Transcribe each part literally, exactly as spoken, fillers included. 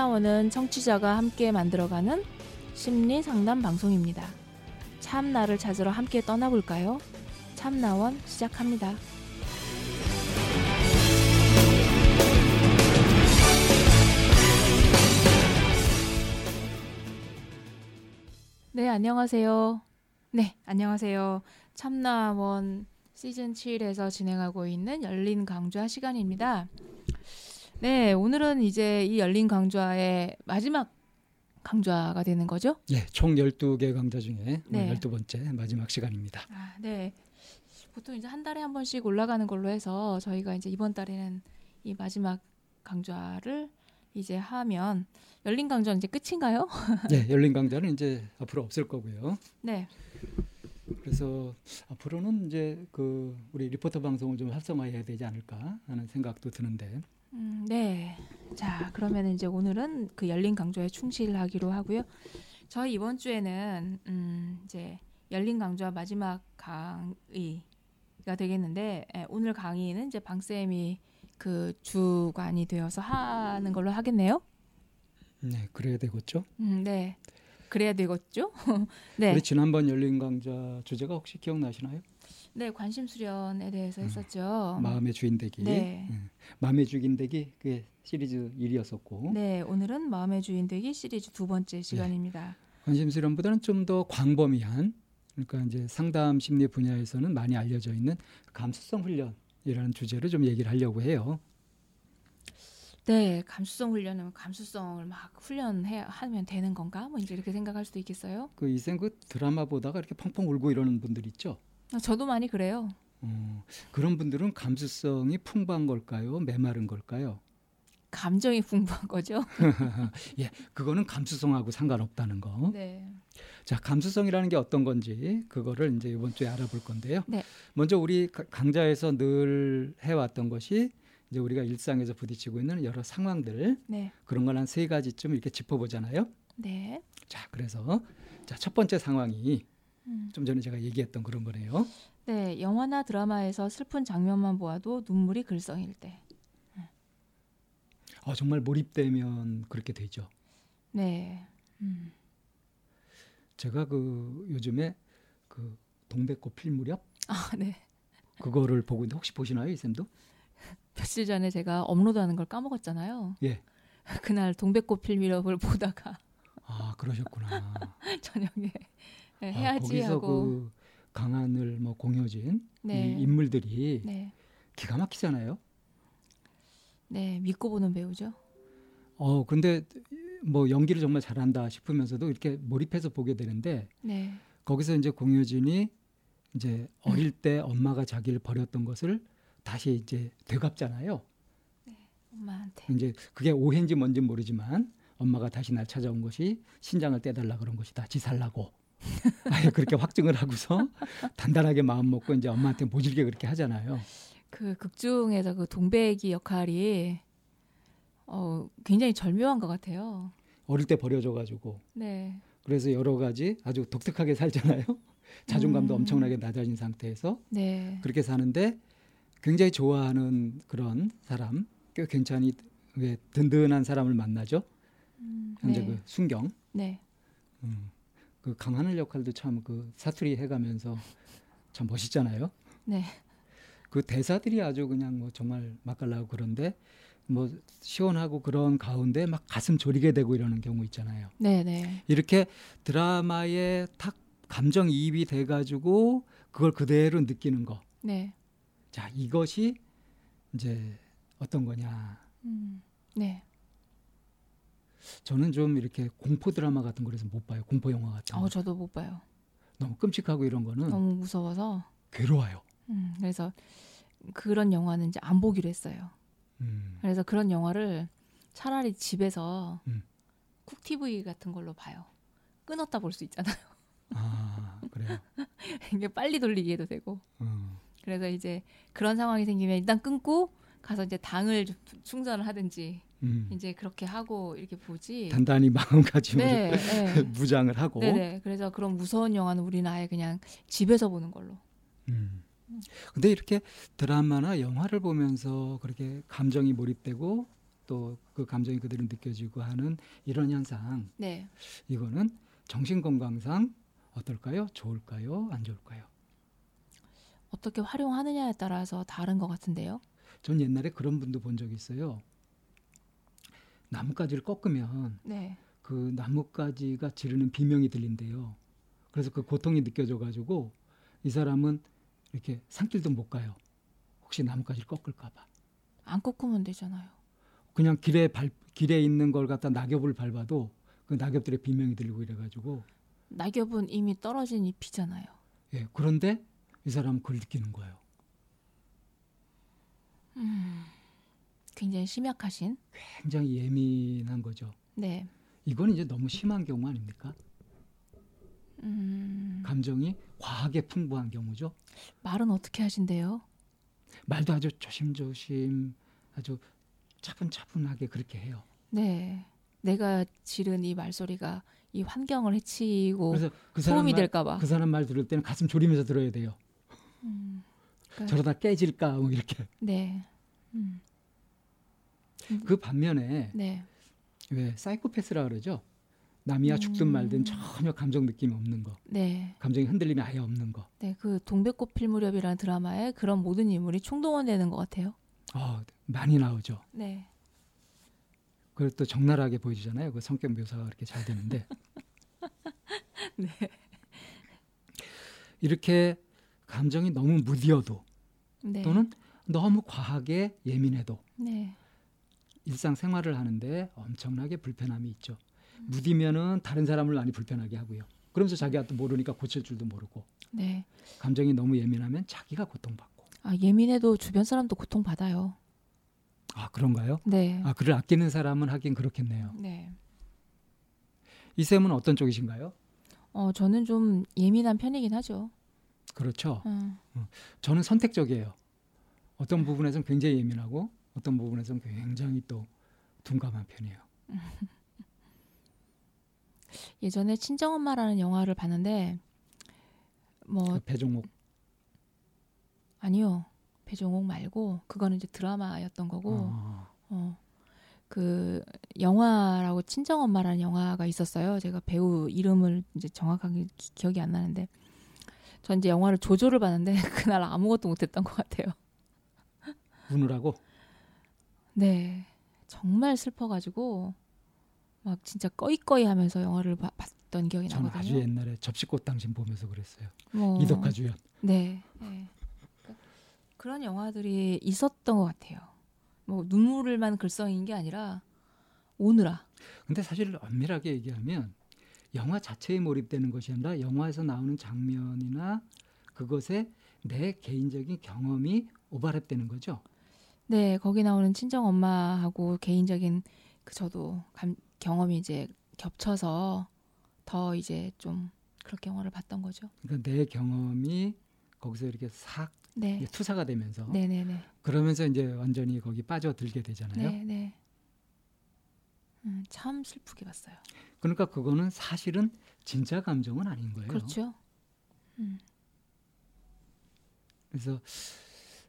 참나원은 청취자가 함께 만들어가는 심리 상담 방송입니다. 참나를 찾으러 함께 떠나볼까요? 참나원 시작합니다. 네, 안녕하세요. 네, 안녕하세요. 참나원 시즌 칠에서 진행하고 있는 열린 강좌 시간입니다. 네, 오늘은 이제 이 열린 강좌의 마지막 강좌가 되는 거죠? 네, 총 열두 개 강좌 중에 네. 열두 번째 마지막 시간입니다. 아, 네. 보통 이제 한 달에 한 번씩 올라가는 걸로 해서 저희가 이제 이번 달에는 이 마지막 강좌를 이제 하면 열린 강좌는 이제 끝인가요? 네, 열린 강좌는 이제 앞으로 없을 거고요. 네. 그래서 앞으로는 이제 그 우리 리포터 방송을 좀 활성화해야 되지 않을까 하는 생각도 드는데. 음, 네. 자, 그러면 이제 오늘은 그 열린 강좌에 충실하기로 하고요. 저희 이번 주에는 음, 이제 열린 강좌 마지막 강의가 되겠는데 예, 오늘 강의는 이제 방쌤이 그 주관이 되어서 하는 걸로 하겠네요. 네, 그래야 되겠죠. 음, 네, 그래야 되겠죠. 네. 우리 지난번 열린 강좌 주제가 혹시 기억나시나요? 네, 관심 수련에 대해서 했었죠. 음, 마음의 주인되기. 네. 음, 마음의 주인되기 그게 시리즈 일이었었고. 네, 오늘은 마음의 주인되기 시리즈 두 번째 시간입니다. 네. 관심 수련보다는 좀 더 광범위한, 그러니까 이제 상담 심리 분야에서는 많이 알려져 있는 감수성 훈련. 이라는 주제로 좀 얘기를 하려고 해요. 네, 감수성 훈련은 감수성을 막 훈련해 하면 되는 건가? 뭐 이제 이렇게 생각할 수도 있겠어요. 그 이생 그 드라마 보다가 이렇게 펑펑 울고 이러는 분들 있죠. 아, 저도 많이 그래요. 어, 그런 분들은 감수성이 풍부한 걸까요? 메마른 걸까요? 감정이 풍부한 거죠. 예, 그거는 감수성하고 상관없다는 거. 네. 자, 감수성이라는 게 어떤 건지 그거를 이제 이번 주에 알아볼 건데요. 네. 먼저 우리 강좌에서 늘 해왔던 것이 이제 우리가 일상에서 부딪히고 있는 여러 상황들 네. 그런 걸 한 세 가지쯤 이렇게 짚어보잖아요. 네. 자, 그래서 자, 첫 번째 상황이 음. 좀 전에 제가 얘기했던 그런 거네요. 네, 영화나 드라마에서 슬픈 장면만 보아도 눈물이 글썽일 때. 어, 정말 몰입되면 그렇게 되죠. 네. 음. 제가 그 요즘에 그 동백꽃 필 무렵 아, 네. 그거를 보고 있는데 혹시 보시나요, 이 쌤도? 며칠 전에 제가 업로드하는 걸 까먹었잖아요. 예. 그날 동백꽃 필 무렵을 보다가 아, 그러셨구나. 저녁에 네, 해야지 아, 거기서 하고 그 강하늘 뭐 공효진 네. 이 인물들이 네. 기가 막히잖아요. 네, 믿고 보는 배우죠. 어, 근데 뭐 연기를 정말 잘한다 싶으면서도 이렇게 몰입해서 보게 되는데 네. 거기서 이제 공효진이 이제 어릴 때 엄마가 자기를 버렸던 것을 다시 이제 되갚잖아요. 네, 엄마한테. 이제 그게 오해인지 뭔지 모르지만 엄마가 다시 날 찾아온 것이 신장을 떼달라 그런 것이다. 지 살라고. 아예 그렇게 확증을 하고서 단단하게 마음 먹고 이제 엄마한테 모질게 그렇게 하잖아요. 그 극중에서 그 동백이 역할이 어, 굉장히 절묘한 것 같아요. 어릴 때 버려져가지고. 네. 그래서 여러 가지 아주 독특하게 살잖아요. 자존감도 음. 엄청나게 낮아진 상태에서 네. 그렇게 사는데 굉장히 좋아하는 그런 사람, 꽤 괜찮이 왜 든든한 사람을 만나죠. 음, 현재 네. 그 순경. 네. 음, 그 강하늘 역할도 참 그 사투리 해가면서 참 멋있잖아요. 네. 그 대사들이 아주 그냥 뭐 정말 맛깔나고 그런데 뭐 시원하고 그런 가운데 막 가슴 졸이게 되고 이러는 경우 있잖아요. 네네. 이렇게 드라마에 탁 감정이입이 돼가지고 그걸 그대로 느끼는 거. 네. 자, 이것이 이제 어떤 거냐. 음. 네. 저는 좀 이렇게 공포 드라마 같은 거라서 못 봐요. 공포 영화 같은 거. 어, 저도 못 봐요. 너무 끔찍하고 이런 거는. 너무 무서워서. 괴로워요. 음, 그래서 그런 영화는 이제 안 보기로 했어요. 음. 그래서 그런 영화를 차라리 집에서 음. 쿡 티비 같은 걸로 봐요. 끊었다 볼 수 있잖아요. 아, 그래요? 이게 빨리 돌리기 해도 되고. 음. 그래서 이제 그런 상황이 생기면 일단 끊고 가서 이제 당을 충전을 하든지 음. 이제 그렇게 하고 이렇게 보지. 단단히 마음가짐을 네, 네. 무장을 하고. 네네. 그래서 그런 무서운 영화는 우리는 아예 그냥 집에서 보는 걸로. 음. 근데 이렇게 드라마나 영화를 보면서 그렇게 감정이 몰입되고 또 그 감정이 그대로 느껴지고 하는 이런 현상. 네. 이거는 정신건강상 어떨까요? 좋을까요? 안 좋을까요? 어떻게 활용하느냐에 따라서 다른 것 같은데요. 전 옛날에 그런 분도 본 적이 있어요. 나뭇가지를 꺾으면 네. 그 나뭇가지가 지르는 비명이 들린대요. 그래서 그 고통이 느껴져가지고 이 사람은 이렇게 산길도 못 가요. 혹시 나뭇가지를 꺾을까 봐. 안 꺾으면 되잖아요. 그냥 길에 발, 길에 있는 걸 갖다 낙엽을 밟아도 그 낙엽들의 비명이 들리고 이래가지고. 낙엽은 이미 떨어진 잎이잖아요. 예, 그런데 이 사람은 그걸 느끼는 거예요. 음, 굉장히 심약하신. 굉장히 예민한 거죠. 네. 이건 이제 너무 심한 경우 아닙니까? 음... 감정이 과하게 풍부한 경우죠. 말은 어떻게 하신대요? 말도 아주 조심조심, 아주 차분차분하게 그렇게 해요. 네, 내가 지른 이 말소리가 이 환경을 해치고 그 소음이 될까 봐. 그 사람 말 들을 때는 가슴 졸이면서 들어야 돼요. 음, 그러니까... 저러다 깨질까 뭐 이렇게. 네. 음. 그 반면에 네. 왜 사이코패스라 그러죠? 남이야 죽든 말든 전혀 감정 느낌이 없는 거. 네. 감정이 흔들림이 아예 없는 거. 네, 그 동백꽃 필 무렵이라는 드라마에 그런 모든 인물이 총동원되는 것 같아요. 어, 많이 나오죠. 네. 그걸 또 적나라하게 보여주잖아요. 그 성격 묘사가 그렇게 잘 되는데. 네. 이렇게 감정이 너무 무뎌도 네. 또는 너무 과하게 예민해도 네. 일상생활을 하는데 엄청나게 불편함이 있죠. 무디면은 다른 사람을 많이 불편하게 하고요. 그러면서 자기가 또 모르니까 고칠 줄도 모르고. 네. 감정이 너무 예민하면 자기가 고통받고. 아, 예민해도 주변 사람도 고통받아요. 아, 그런가요? 네. 아, 그를 아끼는 사람은 하긴 그렇겠네요. 네. 이 쌤은 어떤 쪽이신가요? 어, 저는 좀 예민한 편이긴 하죠. 그렇죠. 음. 저는 선택적이에요. 어떤 부분에서는 굉장히 예민하고 어떤 부분에서는 굉장히 또 둔감한 편이에요. 예전에 친정엄마라는 영화를 봤는데 뭐 그 배종옥 아니요 배종옥 말고 그거는 이제 드라마였던 거고 어. 어. 그 영화라고 친정엄마라는 영화가 있었어요. 제가 배우 이름을 이제 정확하게 기억이 안 나는데 전 이제 영화를 조조를 봤는데 그날 아무것도 못했던 것 같아요. 우느라고? 네, 정말 슬퍼가지고 막 진짜 꺼이꺼이 하면서 영화를 바, 봤던 기억이 저는 나거든요. 저는 아주 옛날에 접시꽃 당신 보면서 그랬어요. 어, 이덕화 주연. 네, 네. 그러니까 그런 영화들이 있었던 것 같아요. 뭐 눈물을만 글썽인 게 아니라 오느라. 근데 사실 엄밀하게 얘기하면 영화 자체에 몰입되는 것이 아니라 영화에서 나오는 장면이나 그것에 내 개인적인 경험이 오버랩되는 거죠. 네, 거기 나오는 친정엄마하고 개인적인 그 저도 감 경험이 이제 겹쳐서 더 이제 좀 그렇게 영화를 봤던 거죠. 그러니까 내 경험이 거기서 이렇게 싹 네. 투사가 되면서 네네네. 그러면서 이제 완전히 거기 빠져들게 되잖아요. 네네. 음, 참 슬프게 봤어요. 그러니까 그거는 사실은 진짜 감정은 아닌 거예요. 그렇죠. 음. 그래서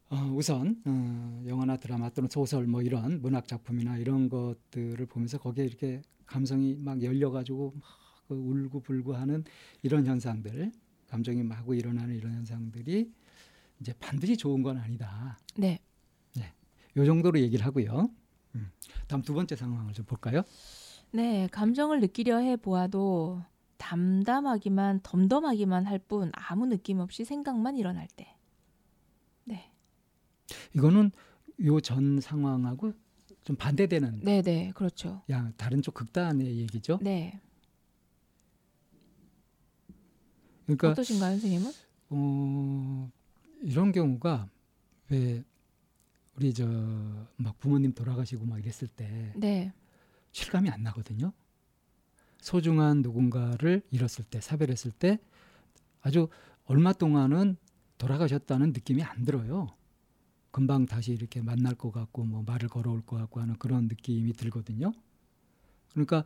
어, 우선 어, 영화나 드라마 또는 소설 뭐 이런 문학 작품이나 이런 것들을 보면서 거기에 이렇게 감성이 막 열려가지고 막 울고 불고 하는 이런 현상들, 감정이 마구 일어나는 이런 현상들이 이제 반드시 좋은 건 아니다. 네. 네. 요 정도로 얘기를 하고요. 음. 다음 두 번째 상황을 좀 볼까요? 네, 감정을 느끼려 해 보아도 담담하기만, 덤덤하기만 할 뿐 아무 느낌 없이 생각만 일어날 때. 네. 이거는 요 전 상황하고 좀 반대되는. 네네, 그렇죠. 야, 다른 쪽 극단의 얘기죠. 네. 그러니까 어떠신가요, 선생님은? 어, 이런 경우가 왜 우리 저 막 부모님 돌아가시고 막 이랬을 때, 네. 실감이 안 나거든요. 소중한 누군가를 잃었을 때, 사별했을 때, 아주 얼마 동안은 돌아가셨다는 느낌이 안 들어요. 금방 다시 이렇게 만날 것 같고 뭐 말을 걸어올 것 같고 하는 그런 느낌이 들거든요. 그러니까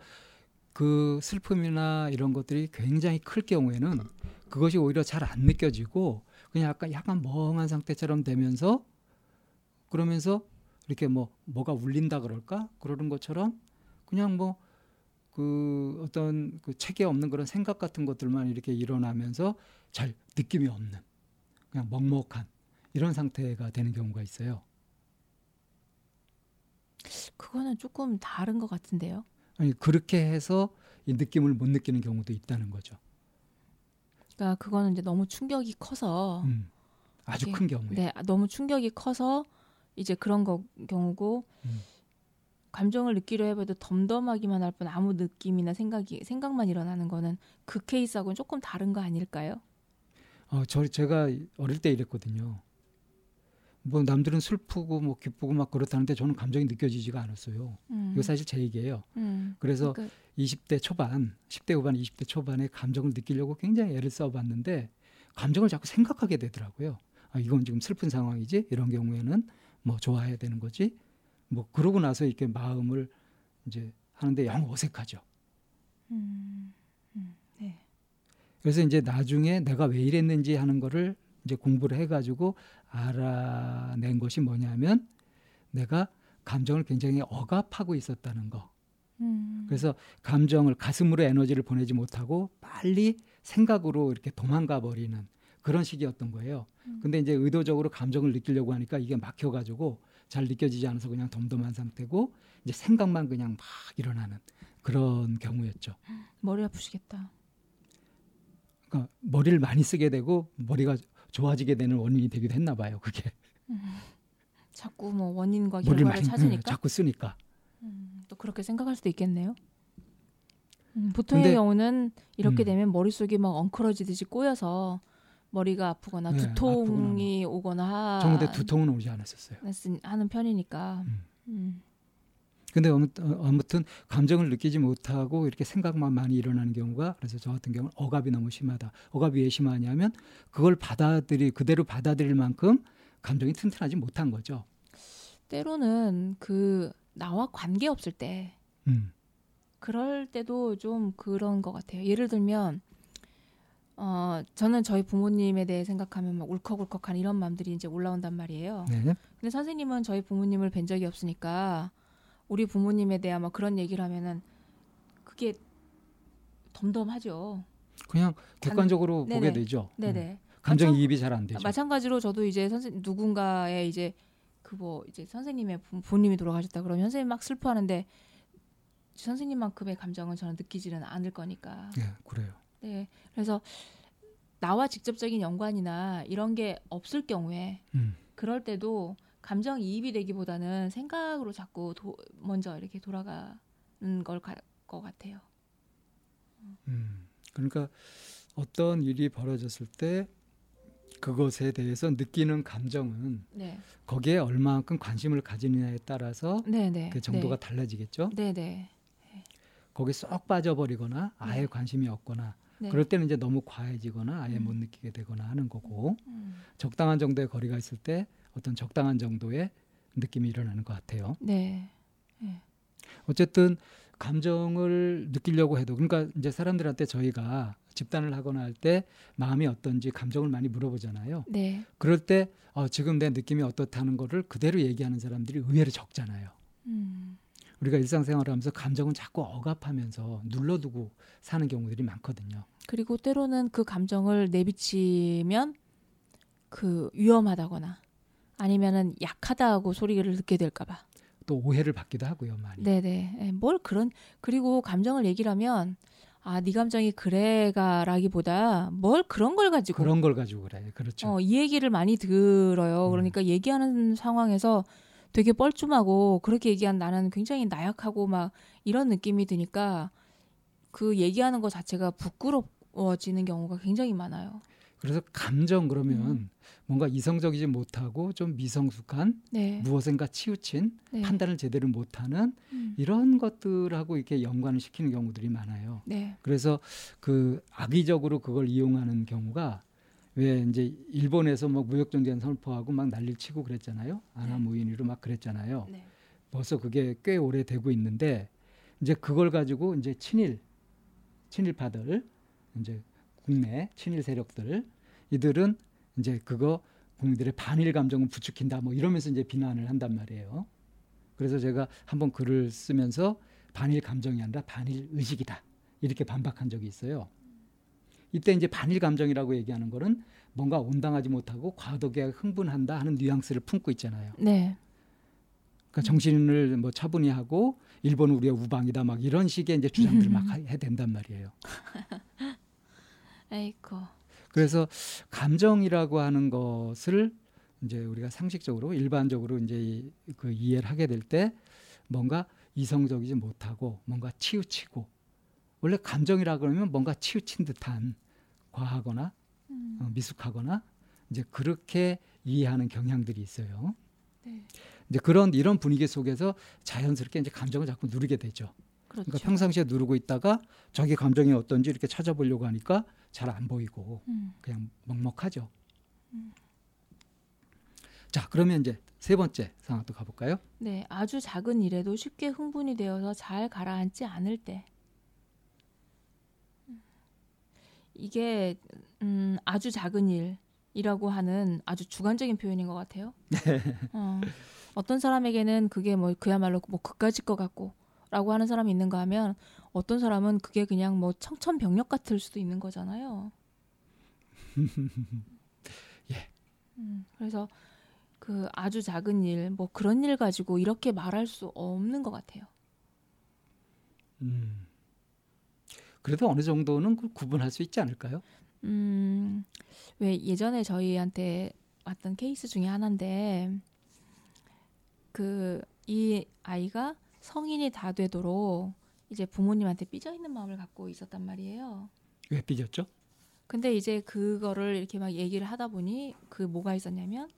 그 슬픔이나 이런 것들이 굉장히 클 경우에는 그것이 오히려 잘 안 느껴지고 그냥 약간, 약간 멍한 상태처럼 되면서 그러면서 이렇게 뭐 뭐가 울린다 그럴까? 그러는 것처럼 그냥 뭐 그 어떤 그 책에 없는 그런 생각 같은 것들만 이렇게 일어나면서 잘 느낌이 없는 그냥 먹먹한 이런 상태가 되는 경우가 있어요. 그거는 조금 다른 것 같은데요. 아니 그렇게 해서 이 느낌을 못 느끼는 경우도 있다는 거죠. 그러니까 그거는 이제 너무 충격이 커서 음, 아주 이게, 큰 경우에. 네, 너무 충격이 커서 이제 그런 거 경우고. 음. 감정을 느끼려 해봐도 덤덤하기만 할 뿐 아무 느낌이나 생각이 생각만 일어나는 거는 그 케이스하고는 조금 다른 거 아닐까요? 어, 저 제가 어릴 때 이랬거든요. 뭐 남들은 슬프고 뭐 기쁘고 막 그렇다는데 저는 감정이 느껴지지가 않았어요. 음. 이거 사실 제 얘기예요. 음. 그래서 그러니까. 이십 대 초반, 십 대 후반, 이십 대 초반에 감정을 느끼려고 굉장히 애를 써봤는데 감정을 자꾸 생각하게 되더라고요. 아, 이건 지금 슬픈 상황이지. 이런 경우에는 뭐 좋아해야 되는 거지. 뭐 그러고 나서 이렇게 마음을 이제 하는데 영 어색하죠. 음, 음, 네. 그래서 이제 나중에 내가 왜 이랬는지 하는 거를 이제 공부를 해가지고 알아낸 것이 뭐냐면 내가 감정을 굉장히 억압하고 있었다는 거. 음. 그래서 감정을 가슴으로 에너지를 보내지 못하고 빨리 생각으로 이렇게 도망가 버리는 그런 식이었던 거예요. 음. 근데 이제 의도적으로 감정을 느끼려고 하니까 이게 막혀가지고 잘 느껴지지 않아서 그냥 덤덤한 상태고 이제 생각만 그냥 막 일어나는 그런 경우였죠. 머리 아프시겠다. 그러니까 머리를 많이 쓰게 되고 머리가 좋아지게 되는 원인이 되기도 했나 봐요. 그게. 음, 자꾸 뭐 원인과 결과를 많이, 찾으니까. 음, 자꾸 쓰니까. 음, 또 그렇게 생각할 수도 있겠네요. 음, 보통의 근데, 경우는 이렇게 음. 되면 머릿속이 막 엉클어지듯이 꼬여서 머리가 아프거나 네, 두통이 아프거나 뭐. 오거나 저는 근데 두통은 오지 않았었어요. 하는 편이니까. 음. 음. 근데 아무튼 감정을 느끼지 못하고 이렇게 생각만 많이 일어나는 경우가 그래서 저 같은 경우는 억압이 너무 심하다. 억압이 왜 심하냐면 그걸 받아들이 그대로 받아들일 만큼 감정이 튼튼하지 못한 거죠. 때로는 그 나와 관계없을 때 음. 그럴 때도 좀 그런 것 같아요. 예를 들면 어, 저는 저희 부모님에 대해 생각하면 막 울컥울컥한 이런 마음들이 이제 올라온단 말이에요. 네. 근데 선생님은 저희 부모님을 뵌 적이 없으니까 우리 부모님에 대한 막 그런 얘기를 하면은 그게 덤덤하죠. 그냥 객관적으로 단, 보게 네네. 되죠. 네네. 음. 감정이입이 잘 안 되죠. 마찬가지로 저도 이제 선생 누군가의 이제 그 뭐 이제 선생님의 부모님이 돌아가셨다 그러면 선생님 막 슬퍼하는데 선생님만큼의 감정은 저는 느끼지는 않을 거니까. 네, 그래요. 네, 그래서 나와 직접적인 연관이나 이런 게 없을 경우에 음. 그럴 때도 감정 이입이 되기보다는 생각으로 자꾸 도, 먼저 이렇게 돌아가는 걸 것 같아요. 음, 그러니까 어떤 일이 벌어졌을 때 그것에 대해서 느끼는 감정은 네. 거기에 얼마만큼 관심을 가지느냐에 따라서 네, 네, 그 정도가 네. 달라지겠죠. 네, 네. 네. 거기에 쏙 빠져버리거나 아예 네. 관심이 없거나 네. 그럴 때는 이제 너무 과해지거나 아예 음. 못 느끼게 되거나 하는 거고 음. 적당한 정도의 거리가 있을 때 어떤 적당한 정도의 느낌이 일어나는 것 같아요. 네. 네. 어쨌든 감정을 느끼려고 해도 그러니까 이제 사람들한테 저희가 집단을 하거나 할 때 마음이 어떤지 감정을 많이 물어보잖아요. 네. 그럴 때 어, 지금 내 느낌이 어떻다는 거를 그대로 얘기하는 사람들이 의외로 적잖아요. 음. 우리가 일상생활을 하면서 감정은 자꾸 억압하면서 눌러두고 사는 경우들이 많거든요. 그리고 때로는 그 감정을 내비치면 그 위험하다거나 아니면은 약하다고 소리를 듣게 될까 봐. 또 오해를 받기도 하고요, 많이. 네네. 뭘 그런 그리고 감정을 얘기를 하면 아, 네 감정이 그래가라기보다 뭘 그런 걸 가지고 그런 걸 가지고 그래. 그렇죠. 어, 이 얘기를 많이 들어요. 음. 그러니까 얘기하는 상황에서 되게 뻘쭘하고 그렇게 얘기한 나는 굉장히 나약하고 막 이런 느낌이 드니까 그 얘기하는 것 자체가 부끄러워지는 경우가 굉장히 많아요. 그래서 감정 그러면 음. 뭔가 이성적이지 못하고 좀 미성숙한 네. 무엇인가 치우친 네. 판단을 제대로 못하는 음. 이런 것들하고 이렇게 연관을 시키는 경우들이 많아요. 네. 그래서 그 악의적으로 그걸 이용하는 경우가 왜 이제 일본에서 뭐 무역전쟁 선포하고 막 난리를 치고 그랬잖아요. 아나무인으로 막 그랬잖아요. 네. 벌써 그게 꽤 오래 되고 있는데 이제 그걸 가지고 이제 친일 친일파들 이제 국내 친일 세력들 이들은 이제 그거 국민들의 반일 감정을 부추긴다 뭐 이러면서 이제 비난을 한단 말이에요. 그래서 제가 한번 글을 쓰면서 반일 감정이 아니라 반일 의식이다, 이렇게 반박한 적이 있어요. 이때 이제 반일 감정이라고 얘기하는 거는 뭔가 온당하지 못하고 과도하게 흥분한다 하는 뉘앙스를 품고 있잖아요. 네. 그러니까 정신을 뭐 차분히 하고 일본은 우리의 우방이다 막 이런 식의 이제 주장들을 막 해야 된단 말이에요. 에이코. 그래서 감정이라고 하는 것을 이제 우리가 상식적으로 일반적으로 이제 그 이해를 하게 될 때 뭔가 이성적이지 못하고 뭔가 치우치고, 원래 감정이라 그러면 뭔가 치우친 듯한 과하거나 음. 어, 미숙하거나 이제 그렇게 이해하는 경향들이 있어요. 네. 이제 그런 이런 분위기 속에서 자연스럽게 이제 감정을 자꾸 누르게 되죠. 그렇죠. 그러니까 평상시에 누르고 있다가 자기 감정이 어떤지 이렇게 찾아보려고 하니까 잘 안 보이고 음. 그냥 먹먹하죠. 음. 자, 그러면 이제 세 번째 상황 또 가볼까요? 네, 아주 작은 일에도 쉽게 흥분이 되어서 잘 가라앉지 않을 때. 이게 음, 아주 작은 일이라고 하는 아주 주관적인 표현인 것 같아요. 어, 어떤 사람에게는 그게 뭐 그야말로 뭐 그까짓 것 같고 라고 하는 사람이 있는가 하면 어떤 사람은 그게 그냥 뭐 청천벽력 같을 수도 있는 거잖아요. 예. 음, 그래서 그 아주 작은 일, 뭐 그런 일 가지고 이렇게 말할 수 없는 것 같아요. 음. 그래도 어느 정도는 구분할 수 있지 않을까요? 음, 왜 예전에 저희한테 왔던 케이스 중에 하나인데, 그 이 아이가 성인이 다 되도록 이제 부모님한테 삐져 있는 마음을 갖고 있었단 말이에요. 왜 삐졌죠? 근데 이제 그거를 이렇게 막 얘기를 하다 보니 그 뭐가 있었냐면,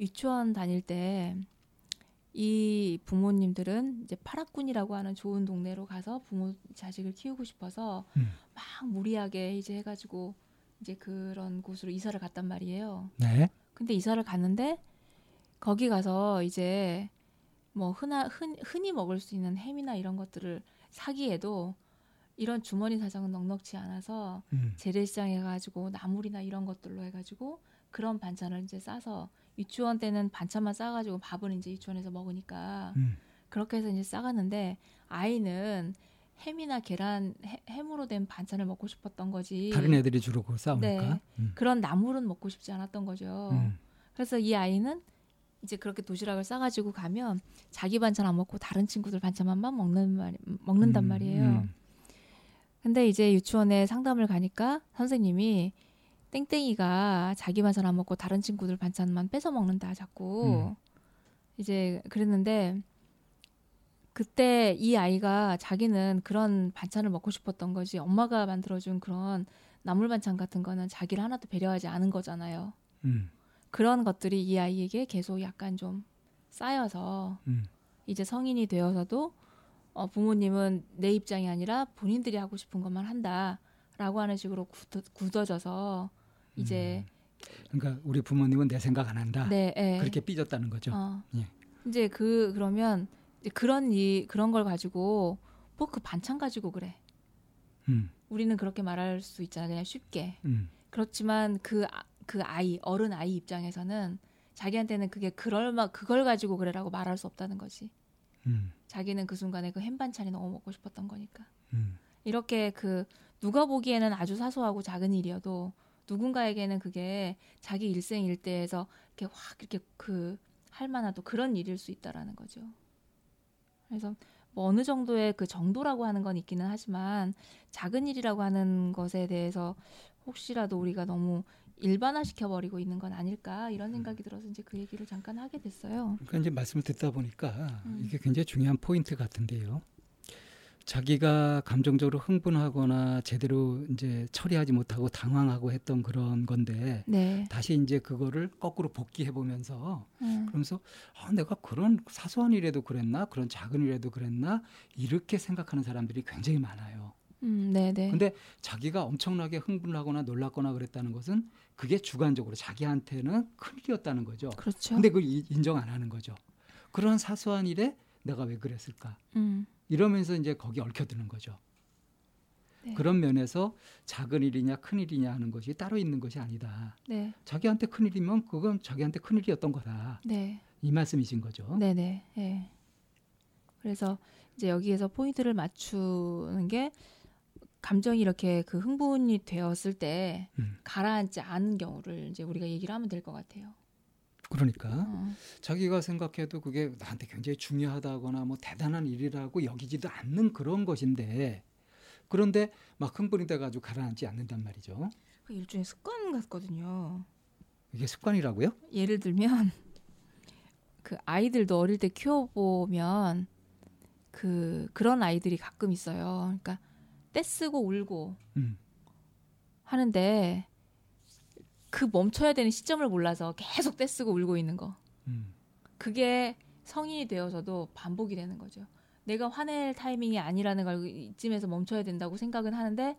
유치원 다닐 때 이 부모님들은 이제 파락군이라고 하는 좋은 동네로 가서 부모 자식을 키우고 싶어서 음. 막 무리하게 이제 해가지고 이제 그런 곳으로 이사를 갔단 말이에요. 네. 근데 이사를 갔는데 거기 가서 이제 뭐 흔하, 흔, 흔히 먹을 수 있는 햄이나 이런 것들을 사기에도 이런 주머니 사정은 넉넉지 않아서 음. 재래시장에 가가지고 나물이나 이런 것들로 해가지고 그런 반찬을 이제 싸서, 유치원 때는 반찬만 싸가지고 밥은 이제 유치원에서 먹으니까 음. 그렇게 해서 이제 싸갔는데, 아이는 햄이나 계란, 해, 햄으로 된 반찬을 먹고 싶었던 거지. 다른 애들이 주로 그거 싸우니까. 네. 음. 그런 나물은 먹고 싶지 않았던 거죠. 음. 그래서 이 아이는 이제 그렇게 도시락을 싸가지고 가면 자기 반찬 안 먹고 다른 친구들 반찬만 먹는 말, 먹는단 음. 말이에요. 음. 근데 이제 유치원에 상담을 가니까 선생님이 땡땡이가 자기 반찬 안 먹고 다른 친구들 반찬만 뺏어 먹는다 자꾸 음. 이제 그랬는데, 그때 이 아이가 자기는 그런 반찬을 먹고 싶었던 거지 엄마가 만들어준 그런 나물 반찬 같은 거는 자기를 하나도 배려하지 않은 거잖아요. 음. 그런 것들이 이 아이에게 계속 약간 좀 쌓여서 음. 이제 성인이 되어서도 어, 부모님은 내 입장이 아니라 본인들이 하고 싶은 것만 한다라고 하는 식으로 굳어, 굳어져서 이제 음. 그러니까 우리 부모님은 내 생각 안 한다. 네, 네. 그렇게 삐졌다는 거죠. 어. 예. 이제 그 그러면 이제 그런 이 그런 걸 가지고 뭐 그 반찬 가지고 그래. 음. 우리는 그렇게 말할 수 있잖아, 그냥 쉽게. 음. 그렇지만 그 그 아이 어른 아이 입장에서는 자기한테는 그게 그럴 막 그걸 가지고 그래라고 말할 수 없다는 거지. 음. 자기는 그 순간에 그 햄 반찬이 너무 먹고 싶었던 거니까. 음. 이렇게 그 누가 보기에는 아주 사소하고 작은 일이어도 누군가에게는 그게 자기 일생 일대에서 이렇게 확 이렇게 그 할 만한 또 그런 일일 수 있다라는 거죠. 그래서 뭐 어느 정도의 그 정도라고 하는 건 있기는 하지만, 작은 일이라고 하는 것에 대해서 혹시라도 우리가 너무 일반화시켜버리고 있는 건 아닐까, 이런 생각이 들어서 이제 그 얘기를 잠깐 하게 됐어요. 그러니까 이제 말씀을 듣다 보니까 음. 이게 굉장히 중요한 포인트 같은데요. 자기가 감정적으로 흥분하거나 제대로 이제 처리하지 못하고 당황하고 했던 그런 건데 네. 다시 이제 그거를 거꾸로 복귀해 보면서 음. 그러면서 아, 내가 그런 사소한 일에도 그랬나, 그런 작은 일에도 그랬나, 이렇게 생각하는 사람들이 굉장히 많아요. 음, 네네. 근데 자기가 엄청나게 흥분하거나 놀랐거나 그랬다는 것은 그게 주관적으로 자기한테는 큰일이었다는 거죠. 그렇죠. 근데 그걸 인정 안 하는 거죠. 그런 사소한 일에 내가 왜 그랬을까? 음. 이러면서 이제 거기 얽혀드는 거죠. 네. 그런 면에서 작은 일이냐 큰 일이냐 하는 것이 따로 있는 것이 아니다. 네. 자기한테 큰 일이면 그건 자기한테 큰 일이었던 거다. 네. 이 말씀이신 거죠. 네네. 네. 그래서 이제 여기에서 포인트를 맞추는 게 감정이 이렇게 그 흥분이 되었을 때 음. 가라앉지 않은 경우를 이제 우리가 얘기를 하면 될 것 같아요. 그러니까 어. 자기가 생각해도 그게 나한테 굉장히 중요하다거나 뭐 대단한 일이라고 여기지도 않는 그런 것인데, 그런데 막 흥분이 돼가지고 가라앉지 않는단 말이죠. 그 일종의 습관 같거든요. 이게 습관이라고요? 예를 들면 그 아이들도 어릴 때 키워보면 그 그런 아이들이 가끔 있어요. 그러니까 떼쓰고 울고 음. 하는데 그 멈춰야 되는 시점을 몰라서 계속 떼쓰고 울고 있는 거. 음. 그게 성인이 되어서도 반복이 되는 거죠. 내가 화낼 타이밍이 아니라는 걸 이쯤에서 멈춰야 된다고 생각은 하는데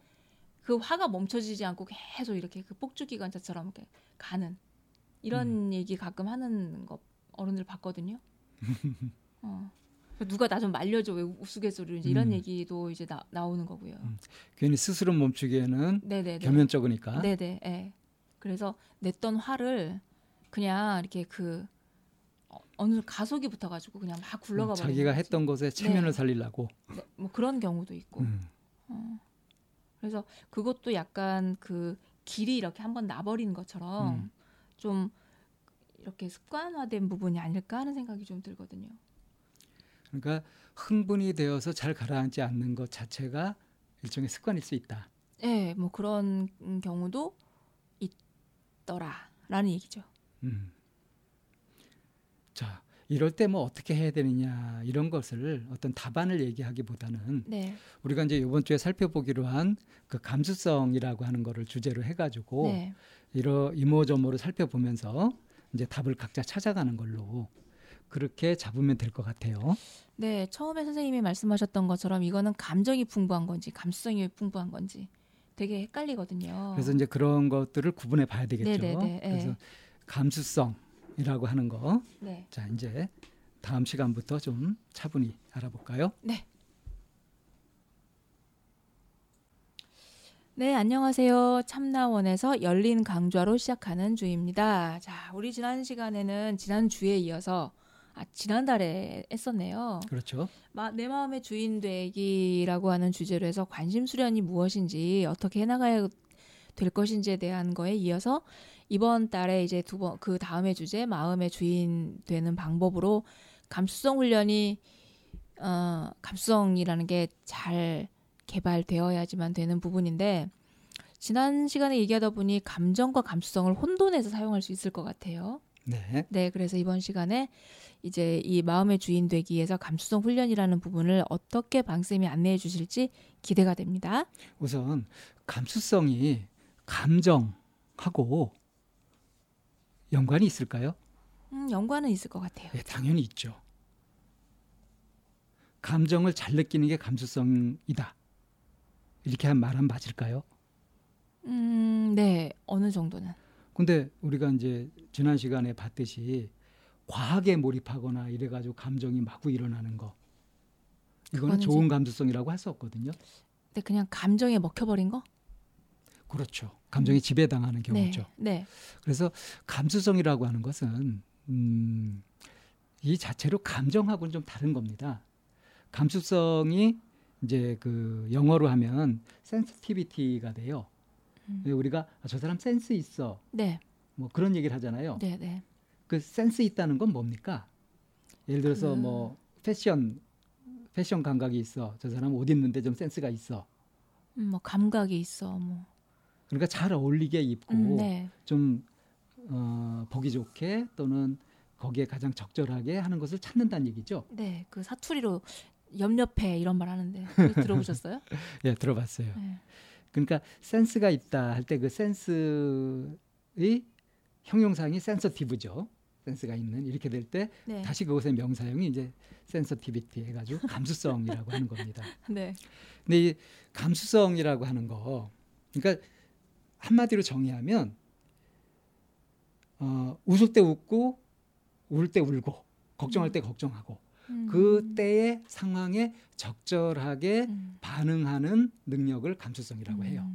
그 화가 멈춰지지 않고 계속 이렇게 그 폭주기관차처럼 이렇게 가는 이런 음. 얘기 가끔 하는 거 어른들 봤거든요. 어. 누가 나 좀 말려줘, 왜 우스갯소리로 이제 이런 음. 얘기도 이제 나, 나오는 거고요. 음. 괜히 스스로 멈추기에는 네네네. 겸연쩍으니까. 네네. 네. 그래서 냈던 화를 그냥 이렇게 그 어느 가속이 붙어가지고 그냥 막 굴러가 음, 버리는 자기가 거지. 했던 것에 체면을 네. 살리려고. 네. 뭐 그런 경우도 있고. 음. 어. 그래서 그것도 약간 그 길이 이렇게 한번 나버리는 것처럼 음. 좀 이렇게 습관화된 부분이 아닐까 하는 생각이 좀 들거든요. 그러니까 흥분이 되어서 잘 가라앉지 않는 것 자체가 일종의 습관일 수 있다. 네, 뭐 그런 경우도 있더라라는 얘기죠. 음. 자, 이럴 때 뭐 어떻게 해야 되느냐 이런 것을 어떤 답안을 얘기하기보다는 네. 우리가 이제 이번 주에 살펴보기로 한 그 감수성이라고 하는 거를 주제로 해가지고 네. 이러 이모저모로 살펴보면서 이제 답을 각자 찾아가는 걸로. 그렇게 잡으면 될 것 같아요. 네, 처음에 선생님이 말씀하셨던 것처럼 이거는 감정이 풍부한 건지 감수성이 풍부한 건지 되게 헷갈리거든요. 그래서 이제 그런 것들을 구분해 봐야 되겠죠. 네네네, 그래서 네. 감수성이라고 하는 거. 네. 자, 이제 다음 시간부터 좀 차분히 알아볼까요? 네. 네, 안녕하세요. 참나원에서 열린 강좌로 시작하는 주입니다. 자, 우리 지난 시간에는 지난 주에 이어서 아, 지난달에 했었네요. 그렇죠. 마, 내 마음의 주인 되기라고 하는 주제로 해서 관심 수련이 무엇인지 어떻게 해나가야 될 것인지에 대한 거에 이어서 이번 달에 이제 두 번, 그 다음의 주제 마음의 주인 되는 방법으로 감수성 훈련이 어, 감수성이라는 게 잘 개발되어야지만 되는 부분인데 지난 시간에 얘기하다 보니 감정과 감수성을 혼돈해서 사용할 수 있을 것 같아요. 네. 네, 그래서 이번 시간에 이제 이 마음의 주인 되기 위해서 감수성 훈련이라는 부분을 어떻게 방쌤이 안내해 주실지 기대가 됩니다. 우선 감수성이 감정하고 연관이 있을까요? 음, 연관은 있을 것 같아요. 네, 당연히 있죠. 감정을 잘 느끼는 게 감수성이다. 이렇게 한 말은 맞을까요? 음, 네, 어느 정도는. 근데 우리가 이제 지난 시간에 봤듯이 과하게 몰입하거나 이래가지고 감정이 마구 일어나는 거 이거는 좋은 감수성이라고 할 수 없거든요. 근데 그냥 감정에 먹혀버린 거? 그렇죠. 감정이 지배당하는 경우죠. 네, 네. 그래서 감수성이라고 하는 것은 음, 이 자체로 감정하고는 좀 다른 겁니다. 감수성이 이제 그 영어로 하면 sensitivity가 돼요. 음. 우리가 아, 저 사람 센스 있어. 네. 뭐 그런 얘기를 하잖아요. 네, 네. 그 센스 있다는 건 뭡니까? 예를 들어서 그... 뭐 패션 패션 감각이 있어. 저 사람 옷 입는데 좀 센스가 있어. 음, 뭐 감각이 있어. 뭐. 그러니까 잘 어울리게 입고 음, 네. 좀 어, 보기 좋게 또는 거기에 가장 적절하게 하는 것을 찾는다는 얘기죠. 네, 그 사투리로 염렵해 이런 말 하는데 들어보셨어요? 예, 들어봤어요. 네. 그러니까 센스가 있다 할 때 그 센스의 형용사형이 센서티브죠. 센스가 있는 이렇게 될 때 네. 다시 그것의 명사형이 이제 센서티비티 해가지고 감수성이라고 하는 겁니다. 네. 근데 이 감수성이라고 하는 거, 그러니까 한마디로 정의하면 어, 웃을 때 웃고, 울 때 울고, 걱정할 음. 때 걱정하고. 음. 그 때의 상황에 적절하게 음. 반응하는 능력을 감수성이라고 음. 해요.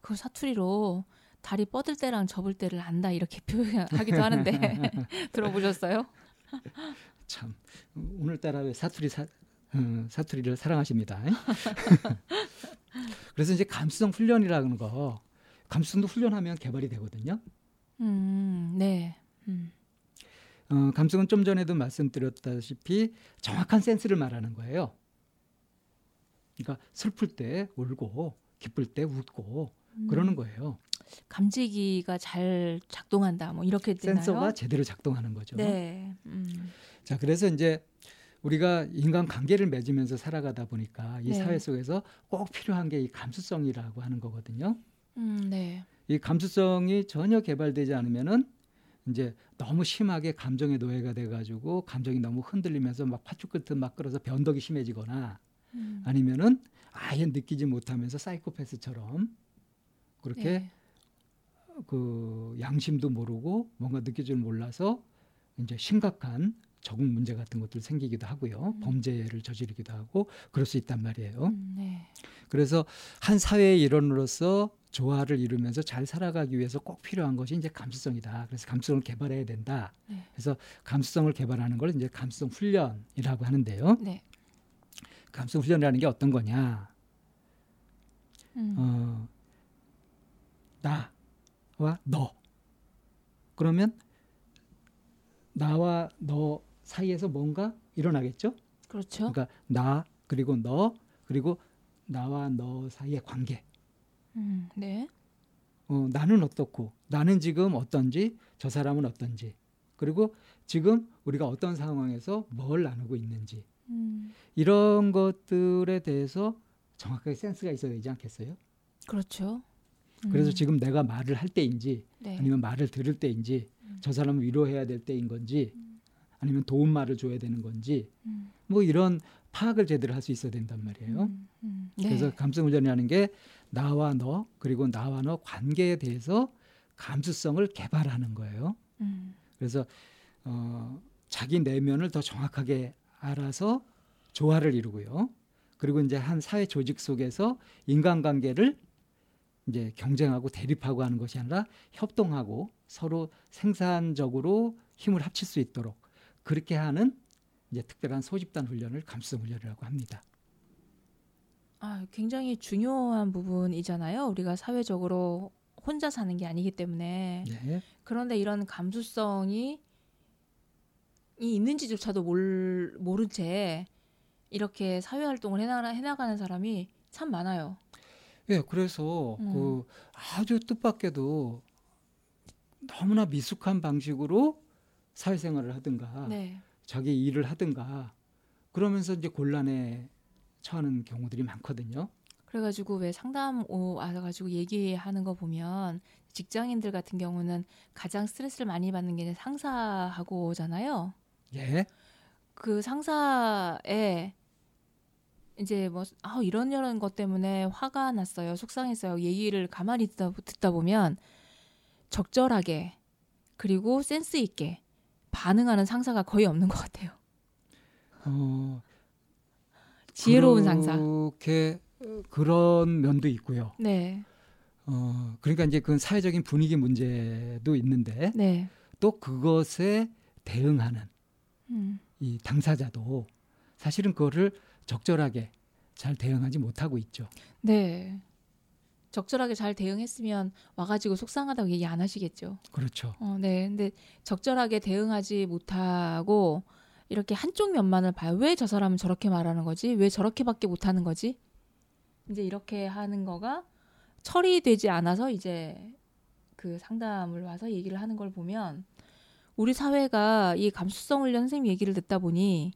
그 사투리로 다리 뻗을 때랑 접을 때를 안다 이렇게 표현하기도 하는데 들어보셨어요? 참 오늘따라 왜 사투리 사, 음, 사투리를 사랑하십니다. 그래서 이제 감수성 훈련이라는 거, 감수성도 훈련하면 개발이 되거든요. 음, 네. 음. 어, 감수성은 좀 전에도 말씀드렸다시피 정확한 센스를 말하는 거예요. 그러니까 슬플 때 울고 기쁠 때 웃고 음. 그러는 거예요. 감지기가 잘 작동한다, 뭐 이렇게 되나요? 센서가 제대로 작동하는 거죠. 네. 음. 자, 그래서 이제 우리가 인간 관계를 맺으면서 살아가다 보니까 이 네. 사회 속에서 꼭 필요한 게 이 감수성이라고 하는 거거든요. 음, 네. 이 감수성이 전혀 개발되지 않으면은 이제 너무 심하게 감정의 노예가 돼가지고 감정이 너무 흔들리면서 막 팥죽 끝은 막 끓어서 변덕이 심해지거나 음. 아니면은 아예 느끼지 못하면서 사이코패스처럼 그렇게 네. 그 양심도 모르고 뭔가 느낄 줄 몰라서 이제 심각한 적응 문제 같은 것들 생기기도 하고요. 음. 범죄를 저지르기도 하고 그럴 수 있단 말이에요. 음, 네. 그래서 한 사회의 일원으로서 조화를 이루면서 잘 살아가기 위해서 꼭 필요한 것이 이제 감수성이다. 그래서 감수성을 개발해야 된다. 네. 그래서 감수성을 개발하는 걸 이제 감수성 훈련이라고 하는데요. 네. 감수성 훈련이라는 게 어떤 거냐? 음. 어, 나와 너. 그러면 나와 너 사이에서 뭔가 일어나겠죠? 그렇죠. 그러니까 나 그리고 너 그리고 나와 너 사이의 관계. 음, 네. 어, 나는 어떻고 나는 지금 어떤지 저 사람은 어떤지 그리고 지금 우리가 어떤 상황에서 뭘 나누고 있는지 음. 이런 것들에 대해서 정확하게 센스가 있어야 되지 않겠어요? 그렇죠. 음. 그래서 지금 내가 말을 할 때인지 네. 아니면 말을 들을 때인지 음. 저 사람을 위로해야 될 때인 건지 음. 아니면 도움 말을 줘야 되는 건지 음. 뭐 이런 파악을 제대로 할 수 있어야 된단 말이에요. 음. 음. 네. 그래서 감수훈련이라는 게 나와 너 그리고 나와 너 관계에 대해서 감수성을 개발하는 거예요. 음. 그래서 어, 자기 내면을 더 정확하게 알아서 조화를 이루고요. 그리고 이제 한 사회 조직 속에서 인간관계를 이제 경쟁하고 대립하고 하는 것이 아니라 협동하고 서로 생산적으로 힘을 합칠 수 있도록 그렇게 하는 이제 특별한 소집단 훈련을 감수성 훈련이라고 합니다. 아, 굉장히 중요한 부분이잖아요. 우리가 사회적으로 혼자 사는 게 아니기 때문에. 네. 그런데 이런 감수성이 이 있는지조차도 몰, 모른 채 이렇게 사회 활동을 해나가, 해나가는 사람이 참 많아요. 예, 그래서 음. 그 아주 뜻밖에도 너무나 미숙한 방식으로 사회생활을 하든가 네. 자기 일을 하든가 그러면서 이제 곤란에 처하는 경우들이 많거든요. 그래가지고 왜 상담 와가지고 얘기하는 거 보면 직장인들 같은 경우는 가장 스트레스를 많이 받는 게 상사하고잖아요. 예. 그 상사에 이제 뭐 아, 이런 이런 것 때문에 화가 났어요, 속상했어요. 얘기를 가만히 듣다, 듣다 보면 적절하게 그리고 센스 있게 반응하는 상사가 거의 없는 것 같아요. 어, 지혜로운 그렇게 상사. 그렇게 그런 면도 있고요. 네. 어, 그러니까 이제 그 사회적인 분위기 문제도 있는데 네. 또 그것에 대응하는 음. 이 당사자도 사실은 그거를 적절하게 잘 대응하지 못하고 있죠. 네. 적절하게 잘 대응했으면 와가지고 속상하다고 얘기 안 하시겠죠. 그렇죠. 어, 네. 근데 적절하게 대응하지 못하고 이렇게 한쪽 면만을 봐요. 왜 저 사람은 저렇게 말하는 거지? 왜 저렇게밖에 못하는 거지? 이제 이렇게 하는 거가 처리되지 않아서 이제 그 상담을 와서 얘기를 하는 걸 보면 우리 사회가 이 감수성 훈련 선생님 얘기를 듣다 보니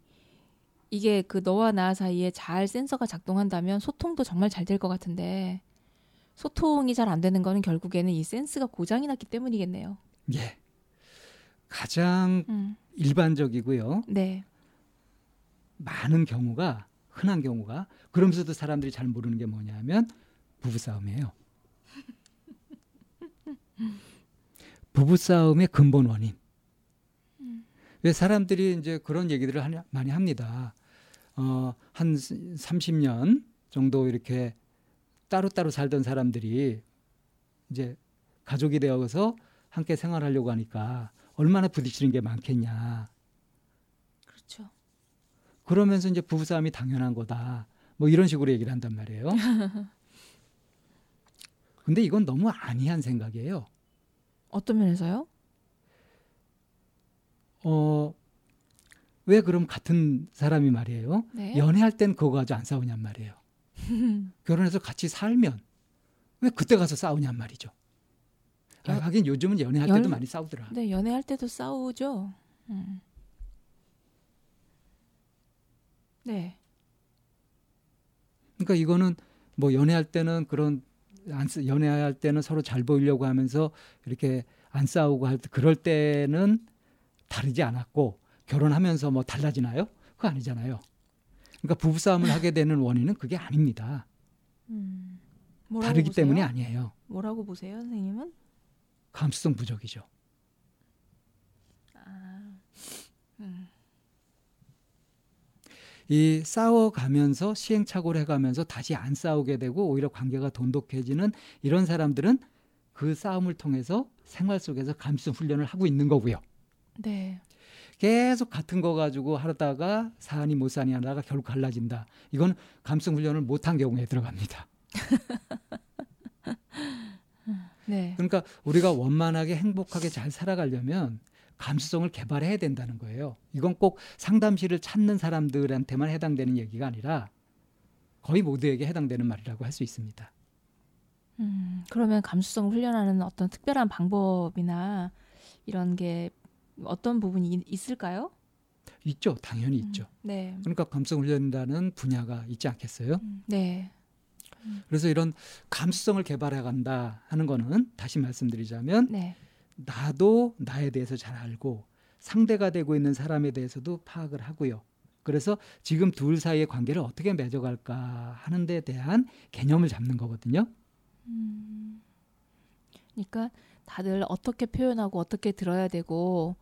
이게 그 너와 나 사이에 잘 센서가 작동한다면 소통도 정말 잘 될 것 같은데 소통이 잘 안 되는 거는 결국에는 이 센스가 고장이 났기 때문이겠네요. 예, 가장 음. 일반적이고요. 네. 많은 경우가 흔한 경우가 그러면서도 사람들이 잘 모르는 게 뭐냐면 부부싸움이에요. 부부싸움의 근본 원인. 음. 왜 사람들이 이제 그런 얘기들을 하냐, 많이 합니다. 어, 한 삼십 년 정도 이렇게 따로따로 살던 사람들이 이제 가족이 되어서 함께 생활하려고 하니까 얼마나 부딪히는 게 많겠냐. 그렇죠. 그러면서 이제 부부싸움이 당연한 거다. 뭐 이런 식으로 얘기를 한단 말이에요. 근데 이건 너무 안이한 생각이에요. 어떤 면에서요? 어, 왜 그럼 같은 사람이 말이에요. 네. 연애할 땐 그거 가지고 안 싸우냔 말이에요. 결혼해서 같이 살면 왜 그때 가서 싸우냔 말이죠. 여, 아, 하긴 요즘은 연애할 연, 때도 많이 싸우더라. 네, 연애할 때도 싸우죠. 음. 네. 그러니까 이거는 뭐 연애할 때는 그런 안, 연애할 때는 서로 잘 보이려고 하면서 이렇게 안 싸우고 할 때 그럴 때는 다르지 않았고 결혼하면서 뭐 달라지나요? 그거 아니잖아요. 그러니까 부부싸움을 하게 되는 원인은 그게 아닙니다. 음, 다르기 보세요? 때문이 아니에요. 뭐라고 보세요, 선생님은? 감수성 부족이죠. 아, 음. 이 싸워가면서 시행착오를 해가면서 다시 안 싸우게 되고 오히려 관계가 돈독해지는 이런 사람들은 그 싸움을 통해서 생활 속에서 감수성 훈련을 하고 있는 거고요. 네. 계속 같은 거 가지고 하다가 사니 못 사니 하다가 결국 갈라진다. 이건 감수성 훈련을 못한 경우에 들어갑니다. 네. 그러니까 우리가 원만하게 행복하게 잘 살아가려면 감수성을 개발해야 된다는 거예요. 이건 꼭 상담실을 찾는 사람들한테만 해당되는 얘기가 아니라 거의 모두에게 해당되는 말이라고 할 수 있습니다. 음, 그러면 감수성을 훈련하는 어떤 특별한 방법이나 이런 게 어떤 부분이 있을까요? 있죠. 당연히 음, 있죠. 네. 그러니까 감수성 훈련이라는 분야가 있지 않겠어요? 음, 네. 음. 그래서 이런 감수성을 개발해 간다 하는 거는 다시 말씀드리자면 네. 나도 나에 대해서 잘 알고 상대가 되고 있는 사람에 대해서도 파악을 하고요. 그래서 지금 둘 사이의 관계를 어떻게 맺어갈까 하는 데 대한 개념을 잡는 거거든요. 음, 그러니까 다들 어떻게 표현하고 어떻게 들어야 되고